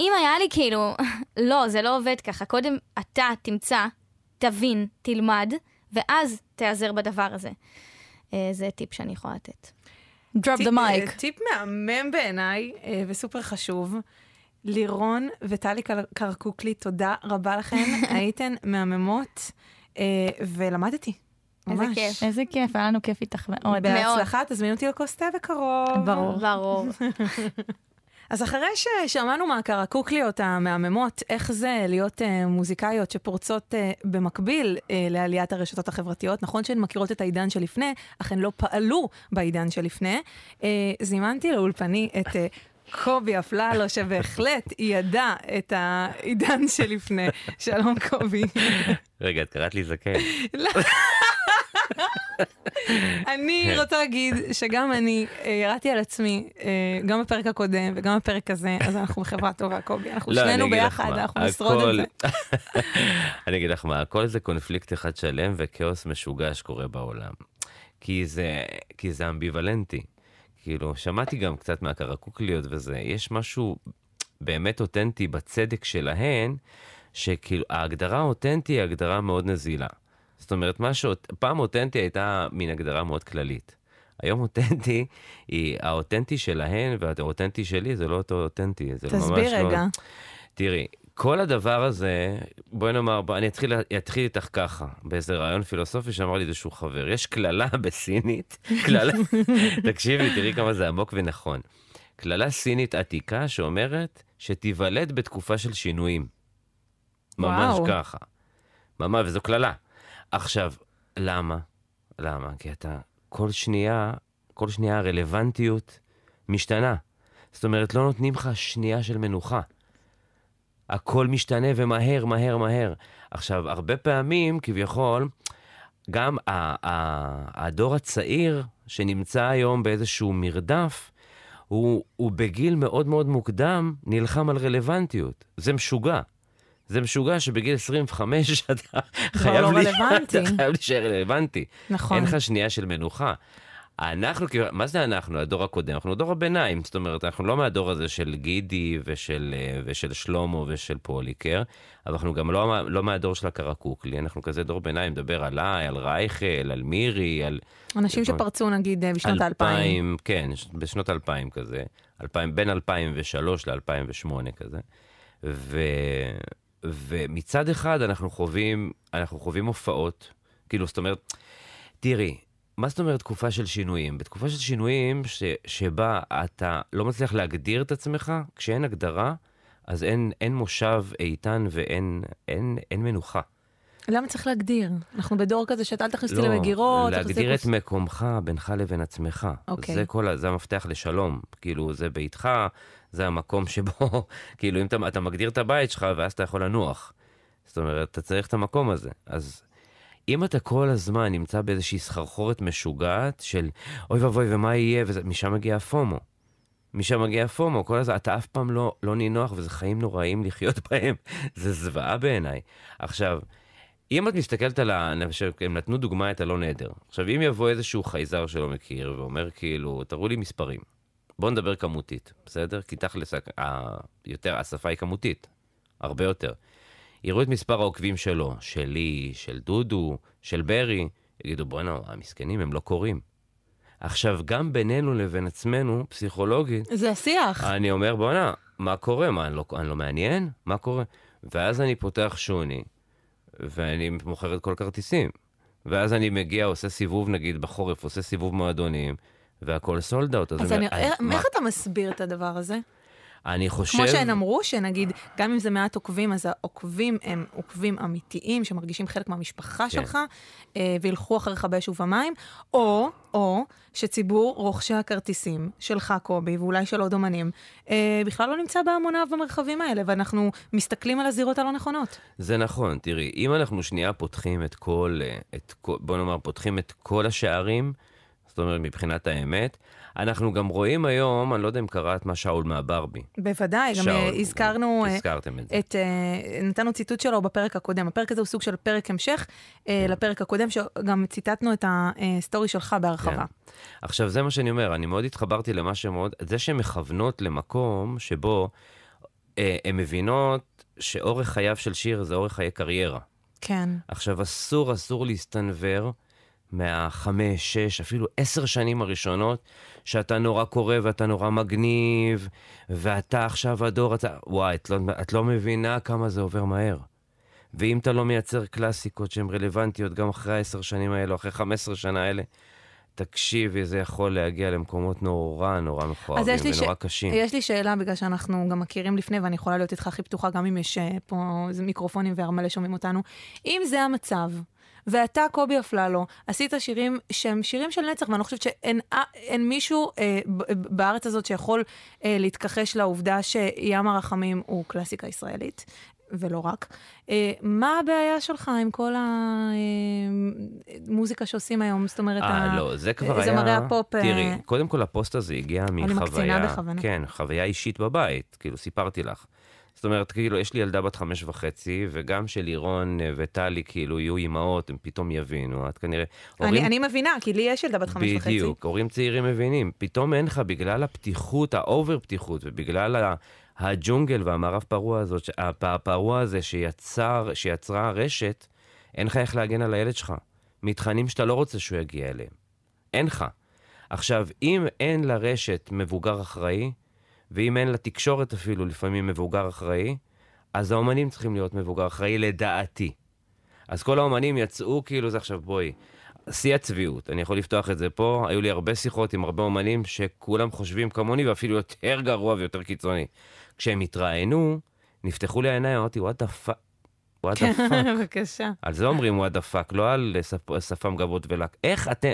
אם היה לי כאילו, לא, זה לא עובד ככה. קודם אתה תמצא, תבין, תלמד, ואז תעזר בדבר הזה. זה טיפ שאני יכולה לתת. Drop the mic. טיפ מהמם בעיניי, וסופר חשוב. לירון וטלי קרקוקלי, תודה רבה לכן. הייתן מהממות. ולמדתי. איזה כיף. איזה כיף, היה לנו כיף איתך מאוד. בהצלחה, תזמינו אותי לקוסטה וקרוב. ברור. ברור. אז אחרי ששמענו מהקרקוקליות המהממות, איך זה להיות מוזיקאיות שפורצות במקביל לעליית הרשתות החברתיות, נכון שהן מכירות את העידן שלפני, אך הן לא פעלו בעידן שלפני, זימנתי לאולפני את קובי אפללו, שבהחלט ידע את העידן שלפני. שלום קובי. רגע, את קראת לי זקן. לא. אני רוצה להגיד שגם אני ירדתי על עצמי, גם בפרק הקודם וגם בפרק הזה, אז אנחנו בחברה טובה, קובי. אנחנו שנינו ביחד, אנחנו נשרוד את זה. אני אגיד לך מה, הכל זה קונפליקט אחד שלם וכאוס משוגע שקורה בעולם. כי זה אמביוולנטי. כאילו, שמעתי גם קצת מהקרקוקליות וזה, יש משהו באמת אותנטי בצדק שלהן, שכאילו, ההגדרה אותנטי היא הגדרה מאוד נזילה. זאת אומרת, משהו, פעם אותנטי הייתה מין הגדרה מאוד כללית. היום אותנטי, היא, האותנטי שלהן והאותנטי שלי, זה לא אותו אותנטי. זה תסביר ממש רגע. לא... תראי, כל הדבר הזה, בואי נאמר, אני אתחיל, אתחיל איתך ככה, באיזה רעיון פילוסופי שאמר לי איזשהו חבר, יש כללה בסינית, כללה, תקשיבי, תראי כמה זה עמוק ונכון. כללה סינית עתיקה שאומרת שתיוולד בתקופה של שינויים. ממש וואו. ככה. ממש, וזו כללה. עכשיו, למה? למה? כי אתה, כל שנייה, כל שנייה הרלוונטיות משתנה. זאת אומרת, לא נותנים לך שנייה של מנוחה. הכל משתנה ומהר, מהר, מהר. עכשיו, הרבה פעמים, כביכול, גם ה- ה- הדור הצעיר שנמצא היום באיזשהו מרדף, הוא, הוא בגיל מאוד מאוד מוקדם נלחם על רלוונטיות. זה משוגע. זה משוגע שבגיל עשרים וחמש אתה חייב להישאר רלוונטי. נכון. אין לך שנייה של מנוחה. אנחנו, מה זה אנחנו? הדור הקודם. אנחנו דור הביניים. זאת אומרת, אנחנו לא מהדור הזה של גידי ושל, ושל שלמה ושל פוליקר, אבל אנחנו גם לא, לא מהדור של הקרקוקלי. אנחנו כזה דור ביניים, מדבר עליי, על רייכל, על מירי, על... אנשים שפרצו, נגיד, בשנות האלפיים. כן, בשנות אלפיים כזה. אלפיים, בין אלפיים ושלוש ל-אלפיים ושמונה כזה. ו... ומצד אחד אנחנו חווים, אנחנו חווים הופעות, כאילו, זאת אומרת, תראי, מה זאת אומרת תקופה של שינויים? בתקופה של שינויים ש, שבה אתה לא מצליח להגדיר את עצמך, כשאין הגדרה, אז אין, אין מושב איתן ואין אין, אין מנוחה. למה צריך להגדיר? אנחנו בדור כזה שאתה אל תכניסתי לא, למגירות. להגדיר את כוס... מקומך בינך לבין עצמך. Okay. זה, כל, זה המפתח לשלום. כאילו, זה ביתך, זה המקום שבו, כאילו, אם אתה, אתה מגדיר את הבית שלך, ואז אתה יכול לנוח. זאת אומרת, אתה צריך את המקום הזה. אז אם אתה כל הזמן נמצא באיזושהי סחרחורת משוגעת של, אוי ואוי ומה יהיה, ומשם מגיע הפומו. משם מגיע הפומו, כל הזה, אתה אף פעם לא, לא נינוח, וזה חיים נוראים לחיות בהם. זה זוועה בעיניי. עכשיו, אם את מסתכלת על ה... הם נתנו דוגמה את אלון עדר. עכשיו, אם יבוא איזשהו חייזר שלא מכיר, ואומר כאילו, תראו לי מספרים. בואו נדבר כמותית, בסדר? כי תכלס, ה... יותר, השפה היא כמותית. הרבה יותר. יראו את מספר העוקבים שלו, שלי, של דודו, של ברי, יגידו, בואו נו, המסכנים, הם לא קוראים. עכשיו, גם בינינו לבין עצמנו, פסיכולוגית... זה השיח. אני אומר, בואו נו, מה קורה? מה, אני לא, אני לא מעניין? מה קורה? ואז אני פותח שוני. ואני מוכר את כל כרטיסים. ואז אני מגיע, עושה סיבוב, נגיד, בחורף, עושה סיבוב מועדונים, והכל סולד אאוט. אז אני... איך אתה מסביר את הדבר הזה? אני חושב... כמו שהן אמרו, שנגיד, גם אם זה מעט עוקבים, אז העוקבים הם עוקבים אמיתיים, שמרגישים חלק מהמשפחה שלך, וילכו אחריך באשוב המים, או, או, שציבור רוכשי הכרטיסים שלך, קובי, ואולי של עוד אומנים, בכלל לא נמצא בהמוניו במרחבים האלה, ואנחנו מסתכלים על הזירות הלא נכונות. זה נכון, תראי, אם אנחנו שנייה פותחים את כל, את כל, בוא נאמר, פותחים את כל השערים, זאת אומרת, מבחינת האמת, אנחנו גם רואים היום, אני לא יודע אם קראת מה שאול מהברבי. בוודאי, גם הזכרנו, נתנו ציטוט שלו בפרק הקודם. הפרק הזה הוא סוג של פרק המשך לפרק הקודם, שגם ציטטנו את הסטורי שלך בהרחבה. עכשיו, זה מה שאני אומר, אני מאוד התחברתי למה שמאוד, זה שהן מכוונות למקום שבו הן מבינות שאורך חייו של שיר זה אורך חיי קריירה. כן. עכשיו, אסור, אסור להסתנבר, מהחמש, שש, אפילו עשר שנים הראשונות, שאתה נורא קורא ואתה נורא מגניב, ואתה עכשיו הדור, אתה... וואי, את לא, את לא מבינה כמה זה עובר מהר. ואם אתה לא מייצר קלאסיקות שהן רלוונטיות גם אחרי עשר שנים האלה, אחרי חמש עשרה שנה האלה, תקשיבי, זה יכול להגיע למקומות נורא, נורא מכוערים ונורא קשים. יש לי שאלה, בגלל שאנחנו גם מכירים לפני, ואני יכולה להיות איתך הכי פתוחה, גם אם יש פה מיקרופונים והרמלה שומעים אותנו. אם זה המצב, ואתה, קובי אפללו, עשית שירים שהם שירים של נצח, ואני חושבת שאין מישהו אה, בארץ הזאת שיכול אה, להתכחש לעובדה שים הרחמים הוא קלאסיקה ישראלית, ולא רק. אה, מה הבעיה שלך עם כל המוזיקה שעושים היום? זאת אומרת, ה... לא, זה כבר זה היה... הפופ, תראי, קודם כל הפוסט הזה הגיע מחוויה... כן, חוויה אישית בבית, כאילו, סיפרתי לך. זאת אומרת, כאילו, יש לי ילדה בת חמש וחצי, וגם שלירון וטלי, כאילו, יהיו אימהות, הם פתאום יבינו, את כנראה... הורים... אני, אני מבינה, כי לי יש ילדה בת חמש וחצי. בדיוק, הורים צעירים מבינים. פתאום אין לך, בגלל הפתיחות, האובר פתיחות, ובגלל ה... הג'ונגל והמערב פרוע הזאת, הפרוע הזה שיצר, שיצרה הרשת, אין לך איך להגן על הילד שלך. מתכנים שאתה לא רוצה שהוא יגיע אליהם. אין לך. עכשיו, אם אין לרשת מבוגר אחראי, ואם אין לתקשורת אפילו לפעמים מבוגר אחראי, אז האומנים צריכים להיות מבוגר אחראי לדעתי. אז כל האומנים יצאו כאילו זה עכשיו בואי. שיא הצביעות, אני יכול לפתוח את זה פה, היו לי הרבה שיחות עם הרבה אומנים שכולם חושבים כמוני ואפילו יותר גרוע ויותר קיצוני. כשהם התראינו, נפתחו לי העיניים, אמרתי, what the fuck, what the fuck. בבקשה. על זה אומרים what the fuck, לא על שפם גבות ולק. איך אתם...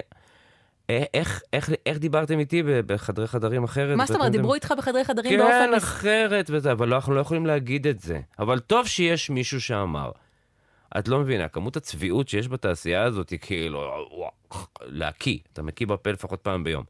איך, איך, איך דיברתם איתי בחדרי חדרים אחרת? מה זאת אומרת, דיברו איתך בחדרי חדרים כן, באופן... כן, אחרת, וזה, אבל אנחנו לא יכולים להגיד את זה. אבל טוב שיש מישהו שאמר. את לא מבינה, כמות הצביעות שיש בתעשייה הזאת היא כאילו... להקיא, אתה מקיא בפה לפחות פעם ביום.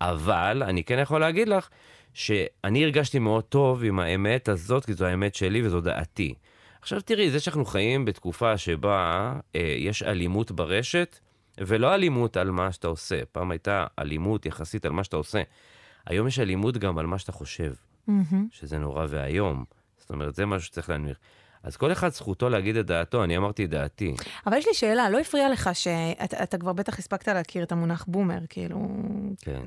אבל אני כן יכול להגיד לך שאני הרגשתי מאוד טוב עם האמת הזאת, כי זו האמת שלי וזו דעתי. עכשיו תראי, זה שאנחנו חיים בתקופה שבה אה, יש אלימות ברשת, ולא אלימות על מה שאתה עושה. פעם הייתה אלימות יחסית על מה שאתה עושה. היום יש אלימות גם על מה שאתה חושב, mm-hmm. שזה נורא והיום. זאת אומרת, זה משהו שצריך להנמיר. אז כל אחד זכותו להגיד את דעתו, אני אמרתי את דעתי. אבל יש לי שאלה, לא הפריע לך שאתה שאת, כבר בטח הספקת להכיר את המונח בומר, כאילו... כן.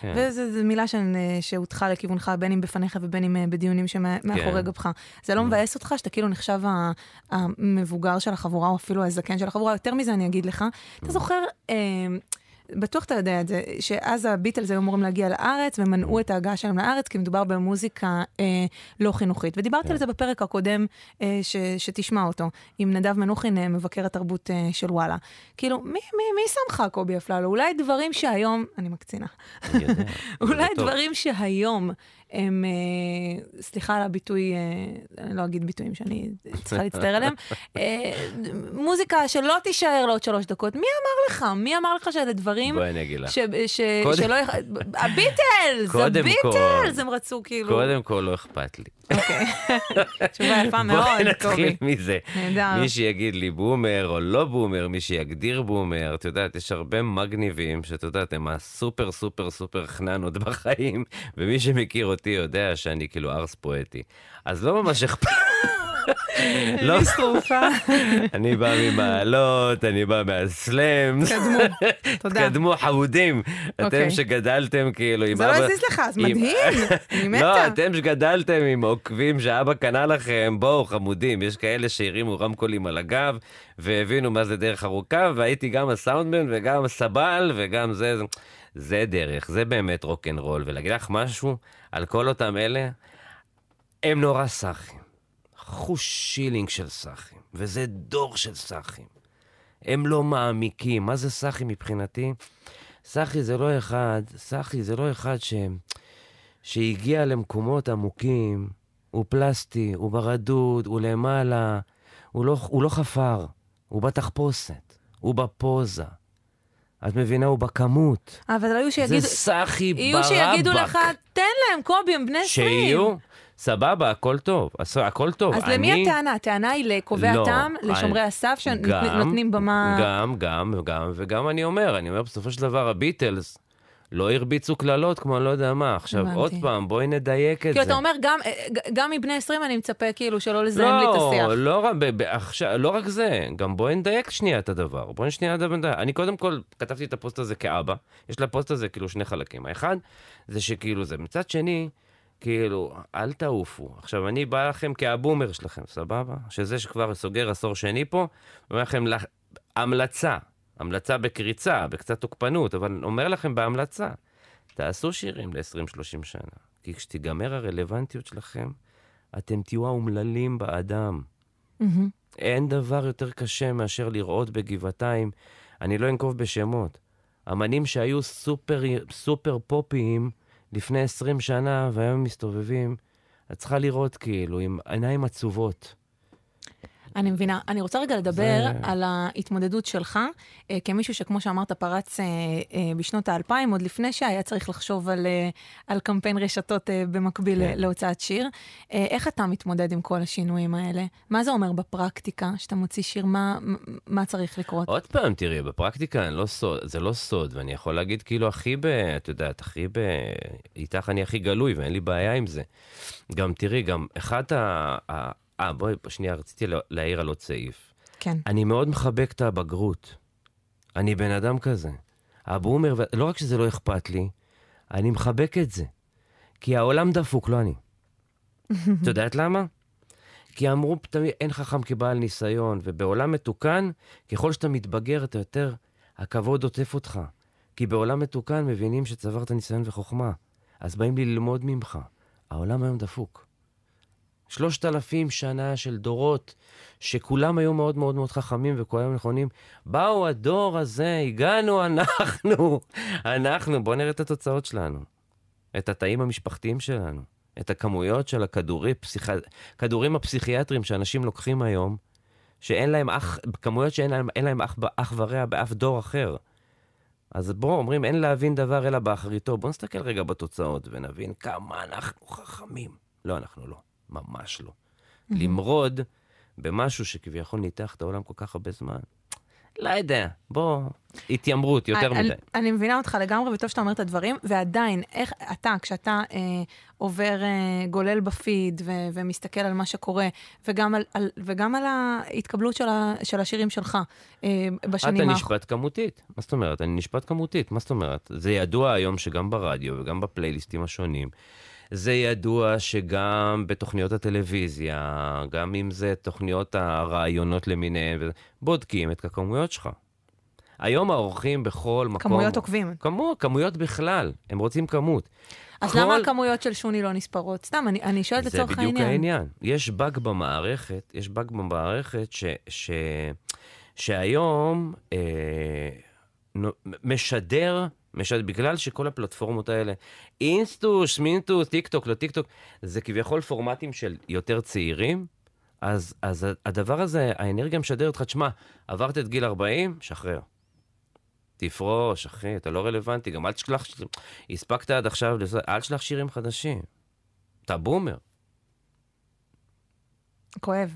כן. וזו מילה שהותחה לכיוונך, בין אם בפניך ובין אם בדיונים שמאחורי כן. גבך. זה לא מבאס אותך, שאתה כאילו נחשב המבוגר של החבורה, או אפילו הזקן של החבורה, יותר מזה אני אגיד לך. אתה זוכר... בטוח אתה יודע את זה, שאז הביטלס היו אמורים להגיע לארץ, ומנעו את ההגעה שלהם לארץ, כי מדובר במוזיקה אה, לא חינוכית. ודיברתי על זה בפרק הקודם אה, ש, שתשמע אותו, עם נדב מנוחין, אה, מבקר התרבות אה, של וואלה. כאילו, מי, מי, מי שמחה קובי אפללו? אולי דברים שהיום, אני מקצינה, אולי דברים שהיום, הם, אה, סליחה על הביטוי, אה, אני לא אגיד ביטויים שאני צריכה להצטער עליהם, אה, מוזיקה שלא תישאר לעוד שלוש דקות, מי אמר לך? מי אמר לך שאלה דברים בואי נגיד לה. הביטלס, הביטלס, הם רצו כאילו... קודם כל לא אכפת לי. אוקיי. תשובה יפה מאוד, קובי. בואי נתחיל מזה. מי שיגיד לי בומר או לא בומר, מי שיגדיר בומר, את יודעת, יש הרבה מגניבים שאת יודעת, הם הסופר סופר סופר חננות בחיים, ומי שמכיר אותי יודע שאני כאילו ארס פואטי. אז לא ממש אכפת. לא שרופה. אני בא ממעלות, אני בא מהסלאמס. קדמו, תודה. קדמו חמודים. אתם שגדלתם כאילו... זה לא הזיז לך, אז מדהים. לא, אתם שגדלתם עם עוקבים שאבא קנה לכם, בואו חמודים. יש כאלה שהרימו רמקולים על הגב, והבינו מה זה דרך ארוכה, והייתי גם הסאונדמן וגם הסבל וגם זה... זה דרך, זה באמת רוק'נ'רול. ולהגיד לך משהו על כל אותם אלה, הם נורא סחים. חוש שילינג של סחים, וזה דור של סחים. הם לא מעמיקים. מה זה סחי מבחינתי? סחי זה לא אחד, סחי זה לא אחד ש... שהגיע למקומות עמוקים, הוא פלסטי, הוא ברדוד, הוא למעלה, הוא לא, הוא לא חפר, הוא בתחפושת, הוא בפוזה. את מבינה, הוא בכמות. אבל היו שיגידו... זה סחי ברבק. יהיו שיגידו לך, תן להם קובי, הם בני עשרים. שיהיו... סבבה, הכל טוב, הכל טוב. אז אני... למי הטענה? הטענה היא לקובע לא, טעם, לשומרי אני... הסף שנותנים במה... גם, גם, גם, וגם אני אומר, אני אומר בסופו של דבר, הביטלס לא הרביצו כללות, כמו אני לא יודע מה. עכשיו, הבנתי. עוד פעם, בואי נדייק את כאילו זה. כאילו, אתה אומר, גם, גם מבני עשרים אני מצפה כאילו שלא לזהם לא, לי את השיח. לא, ב- ב- עכשיו, לא רק זה, גם בואי נדייק שנייה את הדבר. בואי שנייה את הדבר. אני קודם כל כתבתי את הפוסט הזה כאבא. יש לפוסט הזה כאילו שני חלקים. האחד זה שכאילו זה מצד שני... כאילו, אל תעופו. עכשיו, אני בא לכם כהבומר שלכם, סבבה? שזה שכבר סוגר עשור שני פה, אומר לכם המלצה, המלצה בקריצה, בקצת תוקפנות, אבל אומר לכם בהמלצה, תעשו שירים ל-עשרים שלושים שנה, כי כשתיגמר הרלוונטיות שלכם, אתם תהיו האומללים באדם. אין דבר יותר קשה מאשר לראות בגבעתיים, אני לא אנקוב בשמות, אמנים שהיו סופר, סופר פופיים לפני עשרים שנה, והיום מסתובבים, את צריכה לראות כאילו, עם עיניים עצובות. אני מבינה. אני רוצה רגע לדבר על ההתמודדות שלך, כמישהו שכמו שאמרת פרץ בשנות האלפיים, עוד לפני שהיה צריך לחשוב על קמפיין רשתות במקביל להוצאת שיר. איך אתה מתמודד עם כל השינויים האלה? מה זה אומר בפרקטיקה, שאתה מוציא שיר, מה צריך לקרות? עוד פעם, תראי, בפרקטיקה זה לא סוד, ואני יכול להגיד כאילו הכי ב... את יודעת, הכי ב... איתך אני הכי גלוי, ואין לי בעיה עם זה. גם תראי, גם אחת ה... אה, בואי, שנייה, רציתי להעיר על עוד סעיף. כן. אני מאוד מחבק את הבגרות. אני בן אדם כזה. הבומר, לא רק שזה לא אכפת לי, אני מחבק את זה. כי העולם דפוק, לא אני. את יודעת למה? כי אמרו, תמיד, אין חכם כבעל ניסיון, ובעולם מתוקן, ככל שאתה מתבגר, אתה יותר, הכבוד עוטף אותך. כי בעולם מתוקן מבינים שצברת ניסיון וחוכמה. אז באים לי ללמוד ממך. העולם היום דפוק. שלושת אלפים שנה של דורות, שכולם היו מאוד מאוד מאוד חכמים וכולם נכונים, באו הדור הזה, הגענו אנחנו, אנחנו, בואו נראה את התוצאות שלנו, את התאים המשפחתיים שלנו, את הכמויות של הכדורי, פסיכ... כדורים הפסיכיאטרים שאנשים לוקחים היום, שאין להם אח, כמויות שאין להם, אין להם אח, אח ורע באף דור אחר. אז בואו, אומרים, אין להבין דבר אלא באחריתו, בואו נסתכל רגע בתוצאות ונבין כמה אנחנו חכמים. לא, אנחנו לא. ממש לא. למרוד במשהו שכביכול ניתח את העולם כל כך הרבה זמן. לא יודע, בוא, התיימרות יותר מדי. אני מבינה אותך לגמרי, וטוב שאתה אומר את הדברים, ועדיין, איך אתה, כשאתה עובר, גולל בפיד, ומסתכל על מה שקורה, וגם על ההתקבלות של השירים שלך בשנים האחרונות. אתה נשפט כמותית. מה זאת אומרת? אני נשפט כמותית. מה זאת אומרת? זה ידוע היום שגם ברדיו, וגם בפלייליסטים השונים, זה ידוע שגם בתוכניות הטלוויזיה, גם אם זה תוכניות הרעיונות למיניהם, בודקים את הכמויות שלך. היום העורכים בכל מקום... כמויות עוקבים. כמויות, כמויות בכלל. הם רוצים כמות. אז כל... למה הכמויות של שוני לא נספרות? סתם, אני, אני שואלת לצורך העניין. זה בדיוק העניין. יש בג במערכת, יש בג במערכת ש, ש, שהיום אה, משדר... משל, בגלל שכל הפלטפורמות האלה, אינסטוש, מינטוש, טיק טוק, לא טיק טוק, זה כביכול פורמטים של יותר צעירים, אז, אז הדבר הזה, האנרגיה משדרת לך, תשמע, עברת את גיל ארבעים, שחרר. תפרוש, אחי, אתה לא רלוונטי, גם אל תשלח, הספקת עד עכשיו, אל תשלח שירים חדשים. אתה בומר. כואב.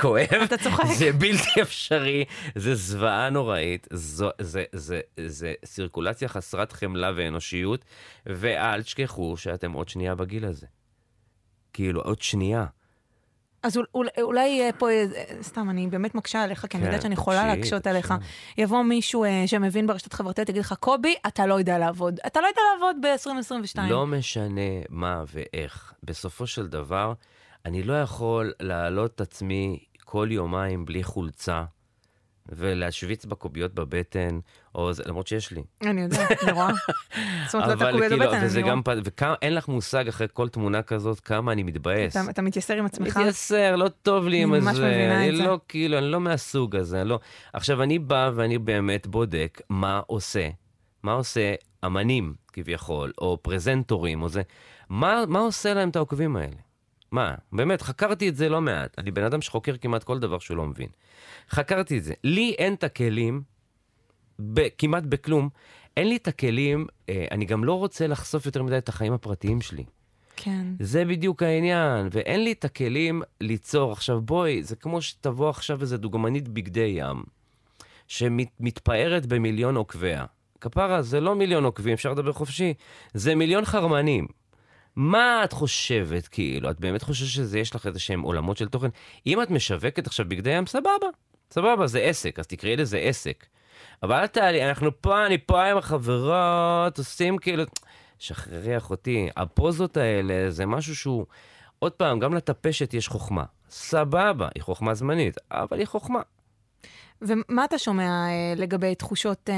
כואב, אתה צוחק. זה בלתי אפשרי, זה זוועה נוראית, זו, זה, זה, זה סירקולציה חסרת חמלה ואנושיות, ואל תשכחו שאתם עוד שנייה בגיל הזה. כאילו, עוד שנייה. אז אולי, אולי פה, סתם, אני באמת מקשה עליך, כי אני יודעת שאני יכולה להקשות עליך. יבוא מישהו שמבין ברשתות חברתיות, תגיד לך, קובי, אתה לא יודע לעבוד. אתה לא יודע לעבוד ב-עשרים עשרים ושתיים. לא משנה מה ואיך. בסופו של דבר, אני לא יכול להעלות את עצמי כל יומיים בלי חולצה, ולהשוויץ בקוביות בבטן, או זה, למרות שיש לי. אני יודע, אני רואה. זאת אומרת, לא את הקוביות בבטן, אני רואה. ואין לך מושג אחרי כל תמונה כזאת, כמה אני מתבאס. אתה מתייסר עם עצמך? מתייסר, לא טוב לי עם זה. אני לא כאילו, אני לא מהסוג הזה. עכשיו, אני בא ואני באמת בודק מה עושה. מה עושה אמנים, כביכול, או פרזנטורים, או זה. מה עושה להם את העוקבים האלה? מה? באמת, חקרתי את זה לא מעט. אני בן אדם שחוקר כמעט כל דבר שהוא לא מבין. חקרתי את זה. לי אין את הכלים, ב, כמעט בכלום, אין לי את הכלים, אה, אני גם לא רוצה לחשוף יותר מדי את החיים הפרטיים שלי. כן. זה בדיוק העניין, ואין לי את הכלים ליצור. עכשיו בואי, זה כמו שתבוא עכשיו איזו דוגמנית בגדי ים, שמתפארת במיליון עוקביה. כפרה, זה לא מיליון עוקבים, אפשר לדבר חופשי, זה מיליון חרמנים. מה את חושבת, כאילו? את באמת חושבת שזה יש לך איזשהם עולמות של תוכן? אם את משווקת עכשיו בגדי ים, סבבה. סבבה, זה עסק, אז תקראי לזה עסק. אבל תעלי, אנחנו פה, אני פה עם החברות, עושים כאילו... שחררי אחותי, הפוזות האלה זה משהו שהוא, עוד פעם, גם לטפשת יש חוכמה. סבבה, היא חוכמה זמנית, אבל היא חוכמה. ומה אתה שומע לגבי תחושות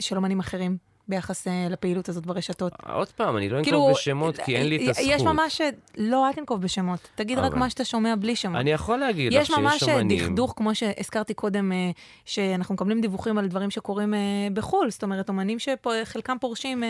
של אומנים אחרים ביחס לפעילות הזאת ברשתות? עוד פעם, אני לא אנקוב בשמות, כי אין לי את הזכות. יש ממש, לא, אל תנקוב בשמות. תגיד רק מה שאתה שומע בלי שמות. אני יכול להגיד לך שיש אומנים. יש ממש דכדוך, כמו שהזכרתי קודם, שאנחנו מקבלים דיווחים על דברים שקורים בחול. זאת אומרת, אומנים שחלקם פורשים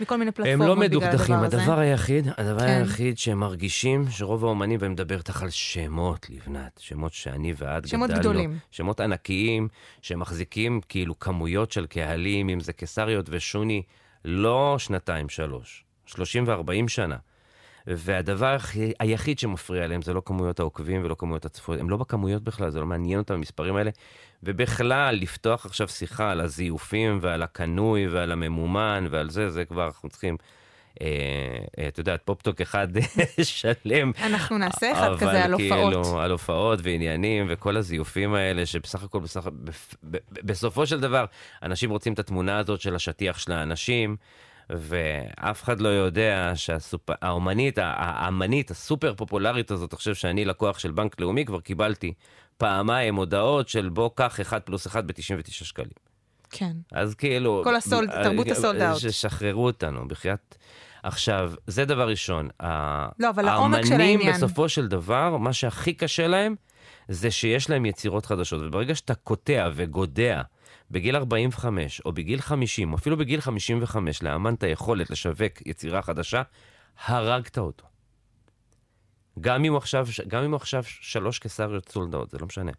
מכל מיני פלטפורמות. הם לא מדוכדכים. הדבר היחיד, הדבר היחיד שהם מרגישים, שרוב האומנים, והם מדברת על שמות, לבנת, שמות שאני ועד גדלנו, שמות ענקיים, שמחזיקים כאילו כמויות של קהלים, אם זה קיסריות ושום לא שנתיים, שלוש, שלושים וארבעים שנה. והדבר היחיד שמפריע להם זה לא כמויות העוקבים ולא כמויות הצפות. הם לא בכמויות בכלל, זה לא מעניין אותם המספרים האלה. ובכלל, לפתוח עכשיו שיחה על הזיופים ועל הקנוי ועל הממומן ועל זה, זה כבר אנחנו צריכים... את יודעת, פופ-טוק אחד שלם. אנחנו נעשה אחד כזה על הופעות. על הופעות ועניינים וכל הזיופים האלה, שבסך הכל, בסופו של דבר, אנשים רוצים את התמונה הזאת של השטיח של האנשים, ואף אחד לא יודע שהאומנית, האמנית הסופר פופולרית הזאת, אני חושב שאני לקוח של בנק לאומי, כבר קיבלתי פעמיים הודעות של בוא כך אחד פלוס אחד ב-תשעים ותשעה שקלים. כן. אז כאילו... כל הסולד, תרבות הסולד אאוט. ששחררו אותנו, בחיית... עכשיו, זה דבר ראשון. לא, אבל העומק של העניין. האמנים בסופו של דבר, מה שהכי קשה להם, זה שיש להם יצירות חדשות. וברגע שאתה קוטע וגודע בגיל ארבעים וחמש, או בגיל חמישים, או אפילו בגיל חמישים וחמש, לאמן את היכולת לשווק יצירה חדשה, הרגת אותו. גם אם עכשיו, גם אם עכשיו שלוש קיסריות סולד אאוט, זה לא משנה.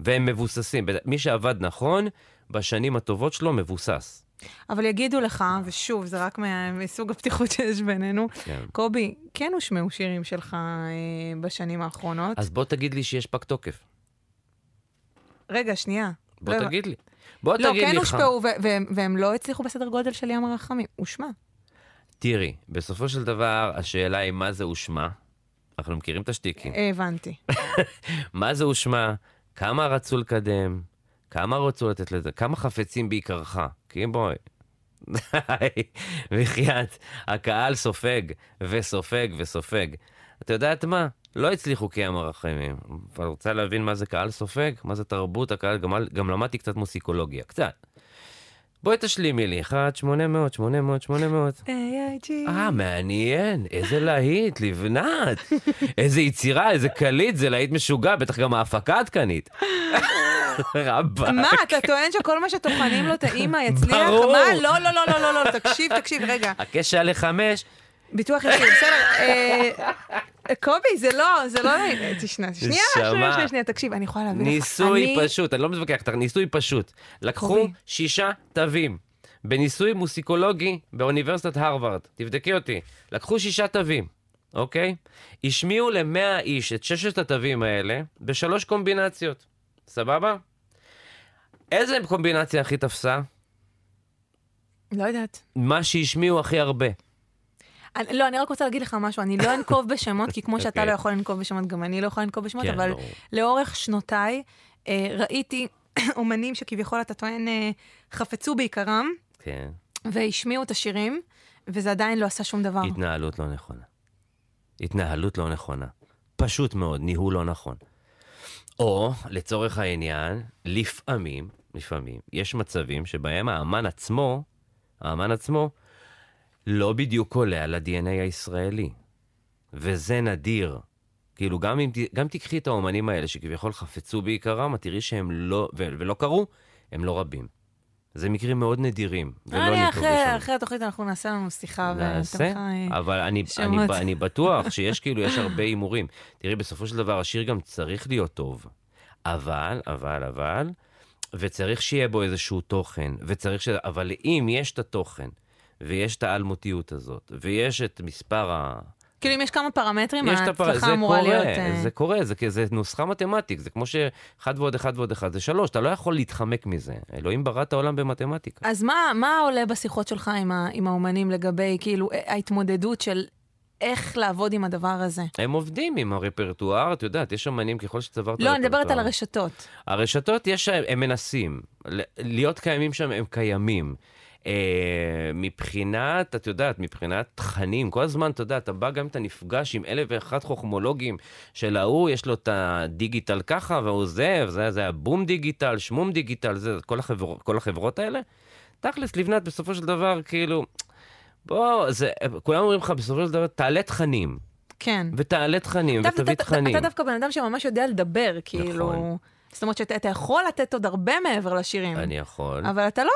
והם מבוססים. מי שעבד נכון, בשנים הטובות שלו מבוסס. אבל יגידו לך, ושוב, זה רק מסוג הפתיחות שיש בינינו, קובי, כן הושמעו שירים שלך בשנים האחרונות. אז בוא תגיד לי שיש פג תוקף. רגע, שנייה. בוא תגיד לי. בוא תגיד לך. לא, כן הושפעו, והם לא הצליחו בסדר גודל של ים הרחמים. הושמע. תראי, בסופו של דבר, השאלה היא מה זה הושמע. אנחנו מכירים את השתיקים. הבנתי. מה זה הושמע? כמה רצו לקדם? כמה רצו לתת לזה? כמה חפצים בעיקרך? כי בואי, די, וחיית, הקהל סופג וסופג וסופג. אתה יודעת מה? לא הצליחו כים הרחמים. אבל רוצה להבין מה זה קהל סופג? מה זה תרבות הקהל? גם, גם למדתי קצת מוסיקולוגיה, קצת. בואי תשלימי לי, אחת שמונה מאות שמונה מאות שמונה מאות. איי איי ג'י. אה, מעניין, איזה להיט, לבנת. איזה יצירה, איזה קליט, זה להיט משוגע, בטח גם ההפקה התקנית. רבק. מה, אתה טוען שכל מה שתוכנים לו תאימה יצליח? ברור. מה? לא, לא, לא, לא, לא, תקשיב, תקשיב, רגע. הקשע לחמש. ביטוח ישיר, בסדר. קובי, זה לא, זה לא... תשנה, שנייה, שנייה, שנייה, תקשיב, אני יכולה להבין לך. ניסוי פשוט, אני לא מתווכח, ניסוי פשוט. לקחו שישה תווים בניסוי מוסיקולוגי באוניברסיטת הרווארד. תבדקי אותי. לקחו שישה תווים, אוקיי? השמיעו למאה איש את ששת התווים האלה בשלוש קומבינציות. סבבה? איזה קומבינציה הכי תפסה? לא יודעת. מה שהשמיעו הכי הרבה. לא, אני רק רוצה להגיד לך משהו, אני לא אנקוב בשמות, כי כמו שאתה לא יכול לנקוב בשמות, גם אני לא יכול לנקוב בשמות, אבל לאורך שנותיי ראיתי אומנים שכביכול אתה טוען חפצו בעיקרם, והשמיעו את השירים, וזה עדיין לא עשה שום דבר. התנהלות לא נכונה. התנהלות לא נכונה. פשוט מאוד, ניהול לא נכון. או, לצורך העניין, לפעמים, לפעמים, יש מצבים שבהם האמן עצמו, האמן עצמו, לא בדיוק עולה על ה-די אן איי הישראלי. וזה נדיר. כאילו, גם אם, גם תקחי את האומנים האלה שכביכול חפצו בעיקרם, את תראי שהם לא, ולא קרו, הם לא רבים. זה מקרים מאוד נדירים. אני אחרי, אחרי התוכנית אנחנו נעשה לנו שיחה. נעשה, אבל אני, אני, אני בטוח שיש כאילו, יש הרבה אימורים. תראי, בסופו של דבר, השיר גם צריך להיות טוב. אבל, אבל, אבל, וצריך שיהיה בו איזשהו תוכן, וצריך ש... אבל אם יש את התוכן, ויש את האלמותיות הזאת, ויש את מספר ה... כאילו אם יש כמה פרמטרים, ההצלחה אמורה להיות... זה קורה, זה נוסחה מתמטיקה, זה כמו שאחד ועוד אחד ועוד אחד, זה שלוש, אתה לא יכול להתחמק מזה. אלוהים ברא את העולם במתמטיקה. אז מה עולה בשיחות שלך עם האומנים לגבי כאילו ההתמודדות של איך לעבוד עם הדבר הזה? הם עובדים עם הרפרטואר, את יודעת, יש אומנים ככל שצברת... לא, אני מדברת על הרשתות. הרשתות, הם מנסים. להיות קיימים שם, הם קיימים. מבחינת, את יודעת, מבחינת תכנים, כל הזמן, אתה יודע, אתה בא גם אתה נפגש עם אלף ואחת חוכמולוגים של ההוא, יש לו את הדיגיטל ככה, והוא זה, זה היה בום דיגיטל, שמום דיגיטל, זה, כל החבר, כל החברות האלה. תכלס, לבנת, בסופו של דבר, כאילו, בוא, זה, כולם אומרים לך, בסופו של דבר, תעלה תכנים. כן. ותעלה תכנים, ותביא תכנים. אתה דווקא בן אדם שממש יודע לדבר, כאילו... זאת אומרת שאתה יכול לתת עוד הרבה מעבר לשירים. אני יכול. אבל אתה לא...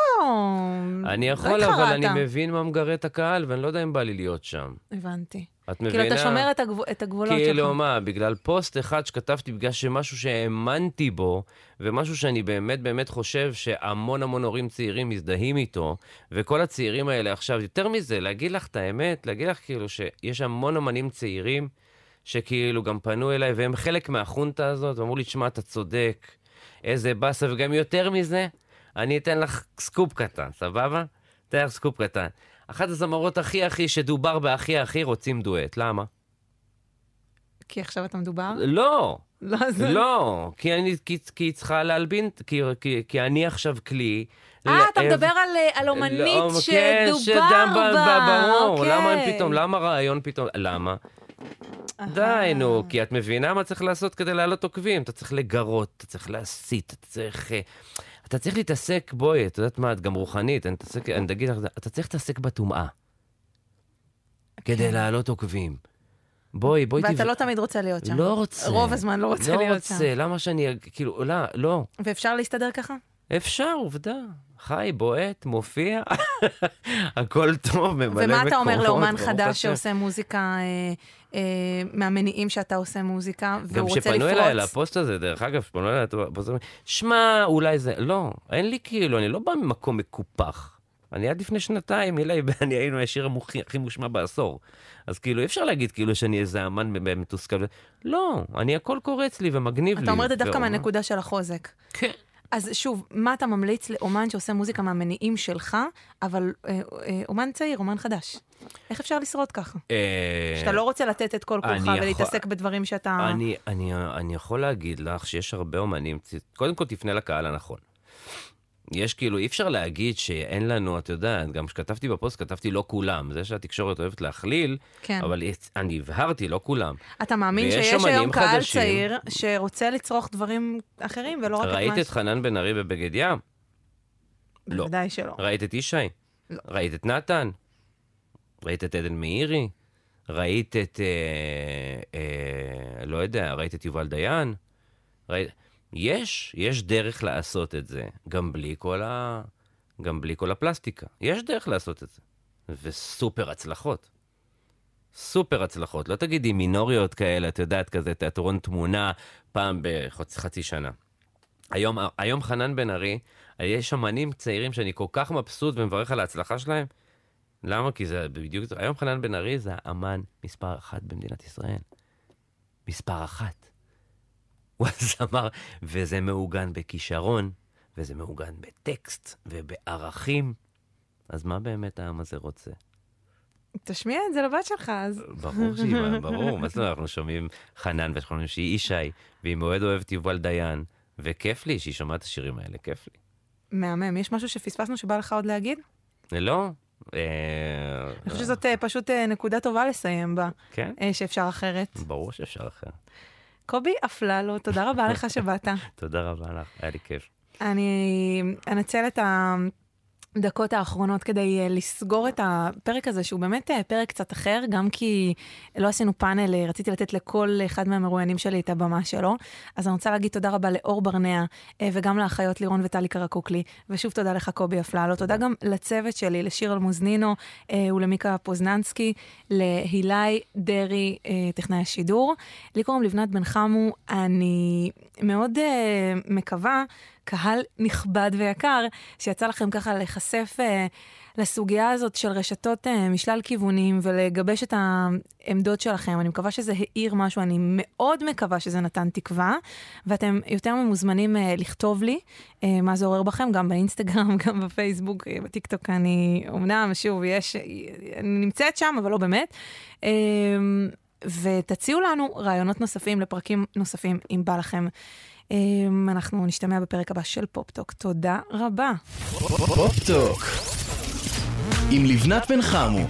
אני יכול, אבל אני מבין מה מגרה את הקהל, ואני לא יודע אם בא לי להיות שם. הבנתי. את מבינה? כאילו, אתה שומר את הגבולות שלך. כאילו, מה, בגלל פוסט אחד שכתבתי, בגלל שמשהו שהאמנתי בו, ומשהו שאני באמת באמת חושב שהמון המון הורים צעירים מזדהים איתו, וכל הצעירים האלה עכשיו, יותר מזה, להגיד לך את האמת, להגיד לך כאילו שיש המון אמנים צעירים, שכאילו גם פנו אליי, והם חלק מהחונטה הזאת, ואמרו לי, תשמע, אתה צודק, איזה בסה, וגם יותר מזה, אני אתן לך סקופ קטן, סבבה? אתן לך סקופ קטן. אחת הזמרות הכי הכי שדובר בהכי הכי רוצים דואט, למה? כי עכשיו אתה מדובר? לא! לא, זה... לא, כי אני, כי, כי צריכה להלבין, כי, כי, כי אני עכשיו כלי... אה, אתה מדבר על, על אומנית לא, שדובר בה. בה ברור, okay. למה פתאום, למה רעיון פתאום, למה? די, נו, כי את מבינה מה צריך לעשות כדי לעלות עוקבים. אתה צריך לגרות, אתה צריך להסית, אתה צריך... אתה צריך להתעסק, בואי, את יודעת מה, את גם רוחנית, אני תעסק, אני אגיד לך, אתה צריך להתעסק בתומעה. כדי לעלות עוקבים. בואי, בואי... ואתה לא תמיד רוצה להיות שם. לא רוצה. רוב הזמן לא רוצה להיות שם. לא רוצה, למה שאני... כאילו, לא, לא. ואפשר להסתדר ככה? אפשר, עובדה. חי, בועט, מופיע, הכל טוב, ממלא מקומות. ומה אתה אומר לאומן חדש שעושה מוזיקה, מהמניעים שאתה עושה מוזיקה, והוא רוצה לפרוץ? גם שפנו אליי לפוסט הזה, דרך אגב, שפנו אליי לפוסט הזה, שמה, אולי זה, לא, אין לי כאילו, אני לא בא ממקום מקופח. אני עד לפני שנתיים, אליי, ואני היינו השיר הכי מושמע בעשור. אז כאילו, אי אפשר להגיד כאילו שאני איזה אמן מתוסכל. לא, אני הכל קורץ לי ומגניב לי. אתה אומר את זה דווקא מהנקודה של החוזק. כן. אז שוב, מה אתה ממליץ לאומן שעושה מוזיקה מהמניעים שלך, אבל אומן צעיר, אומן חדש? איך אפשר לשרוד ככה? שאתה לא רוצה לתת את כל כולך ולהתעסק בדברים שאתה... אני יכול להגיד לך שיש הרבה אומנים, קודם כל תפנה לקהל הנכון. יש כאילו, אי אפשר להגיד שאין לנו, את יודעת, גם שכתבתי בפוסט, כתבתי לא כולם. זה שהתקשורת אוהבת להכליל, אבל אני הבהרתי, לא כולם. אתה מאמין שיש היום קהל צעיר שרוצה לצרוך דברים אחרים, ולא רק את מה... ראית את חנן בן ארי בבגד ים? לא. בוודאי שלא. ראית את אישי? לא. ראית את נתן? ראית את עדן מאירי? ראית את... לא יודע, ראית את יובל דיין? ראית... יש, יש דרך לעשות את זה, גם בלי כל ה... גם בלי כל הפלסטיקה. יש דרך לעשות את זה. וסופר הצלחות. סופר הצלחות. לא תגידי מינוריות כאלה, את יודעת, כזה תיאטרון תמונה פעם בחצי שנה. היום, היום חנן בן ארי, יש אמנים צעירים שאני כל כך מבסוט ומברך על ההצלחה שלהם. למה? כי זה בדיוק... היום חנן בן ארי זה האמן מספר אחת במדינת ישראל. מספר אחת. הוא אז אמר, וזה מעוגן בכישרון, וזה מעוגן בטקסט ובערכים. אז מה באמת העם הזה רוצה? תשמיע את זה לבת שלך אז. ברור שהיא, ברור. מה זאת אומרת, אנחנו שומעים חנן ושכונן שהיא אישי, והיא מאוד אוהבת יובל דיין, וכיף לי שהיא שומעת השירים האלה, כיף לי. מהמם, יש משהו שפספסנו שבא לך עוד להגיד? לא. אני חושב שזאת פשוט נקודה טובה לסיים בה. כן? שאפשר אחרת. ברור שאפשר אחרת. קובי אפללו, תודה רבה לך שבאת. תודה רבה לך, היה לי כיף. אני אנצל את הדקות האחרונות כדי לסגור את הפרק הזה, שהוא באמת פרק קצת אחר, גם כי לא עשינו פאנל, רציתי לתת לכל אחד מהמרואיינים שלי את הבמה שלו, אז אני רוצה להגיד תודה רבה לאור ברנע, וגם לאחיות לירון וטלי קרקוקלי, ושוב תודה לך קובי אפללו, תודה גם לצוות שלי, לשיר אלמוזנינו ולמיקה פוזננסקי, להילי דרי, טכנאי השידור. לי קוראים לבנת בן חמו, אני מאוד מקווה, קהל נכבד ויקר, שיצא לכם ככה לחשף אה, לסוגיה הזאת של רשתות אה, משלל כיוונים, ולגבש את העמדות שלכם. אני מקווה שזה העיר משהו, אני מאוד מקווה שזה נתן תקווה, ואתם יותר ממוזמנים אה, לכתוב לי אה, מה זה עורר בכם, גם באינסטגרם, גם בפייסבוק, אה, בטיקטוק, אני אומנם, שוב, יש, אני נמצאת שם, אבל לא באמת. אה, ותציעו לנו רעיונות נוספים לפרקים נוספים, אם בא לכם. אנחנו נשתמע בפרק הבא של פופ-טוק. תודה רבה. פופ-טוק. עם לבנת בן חמו.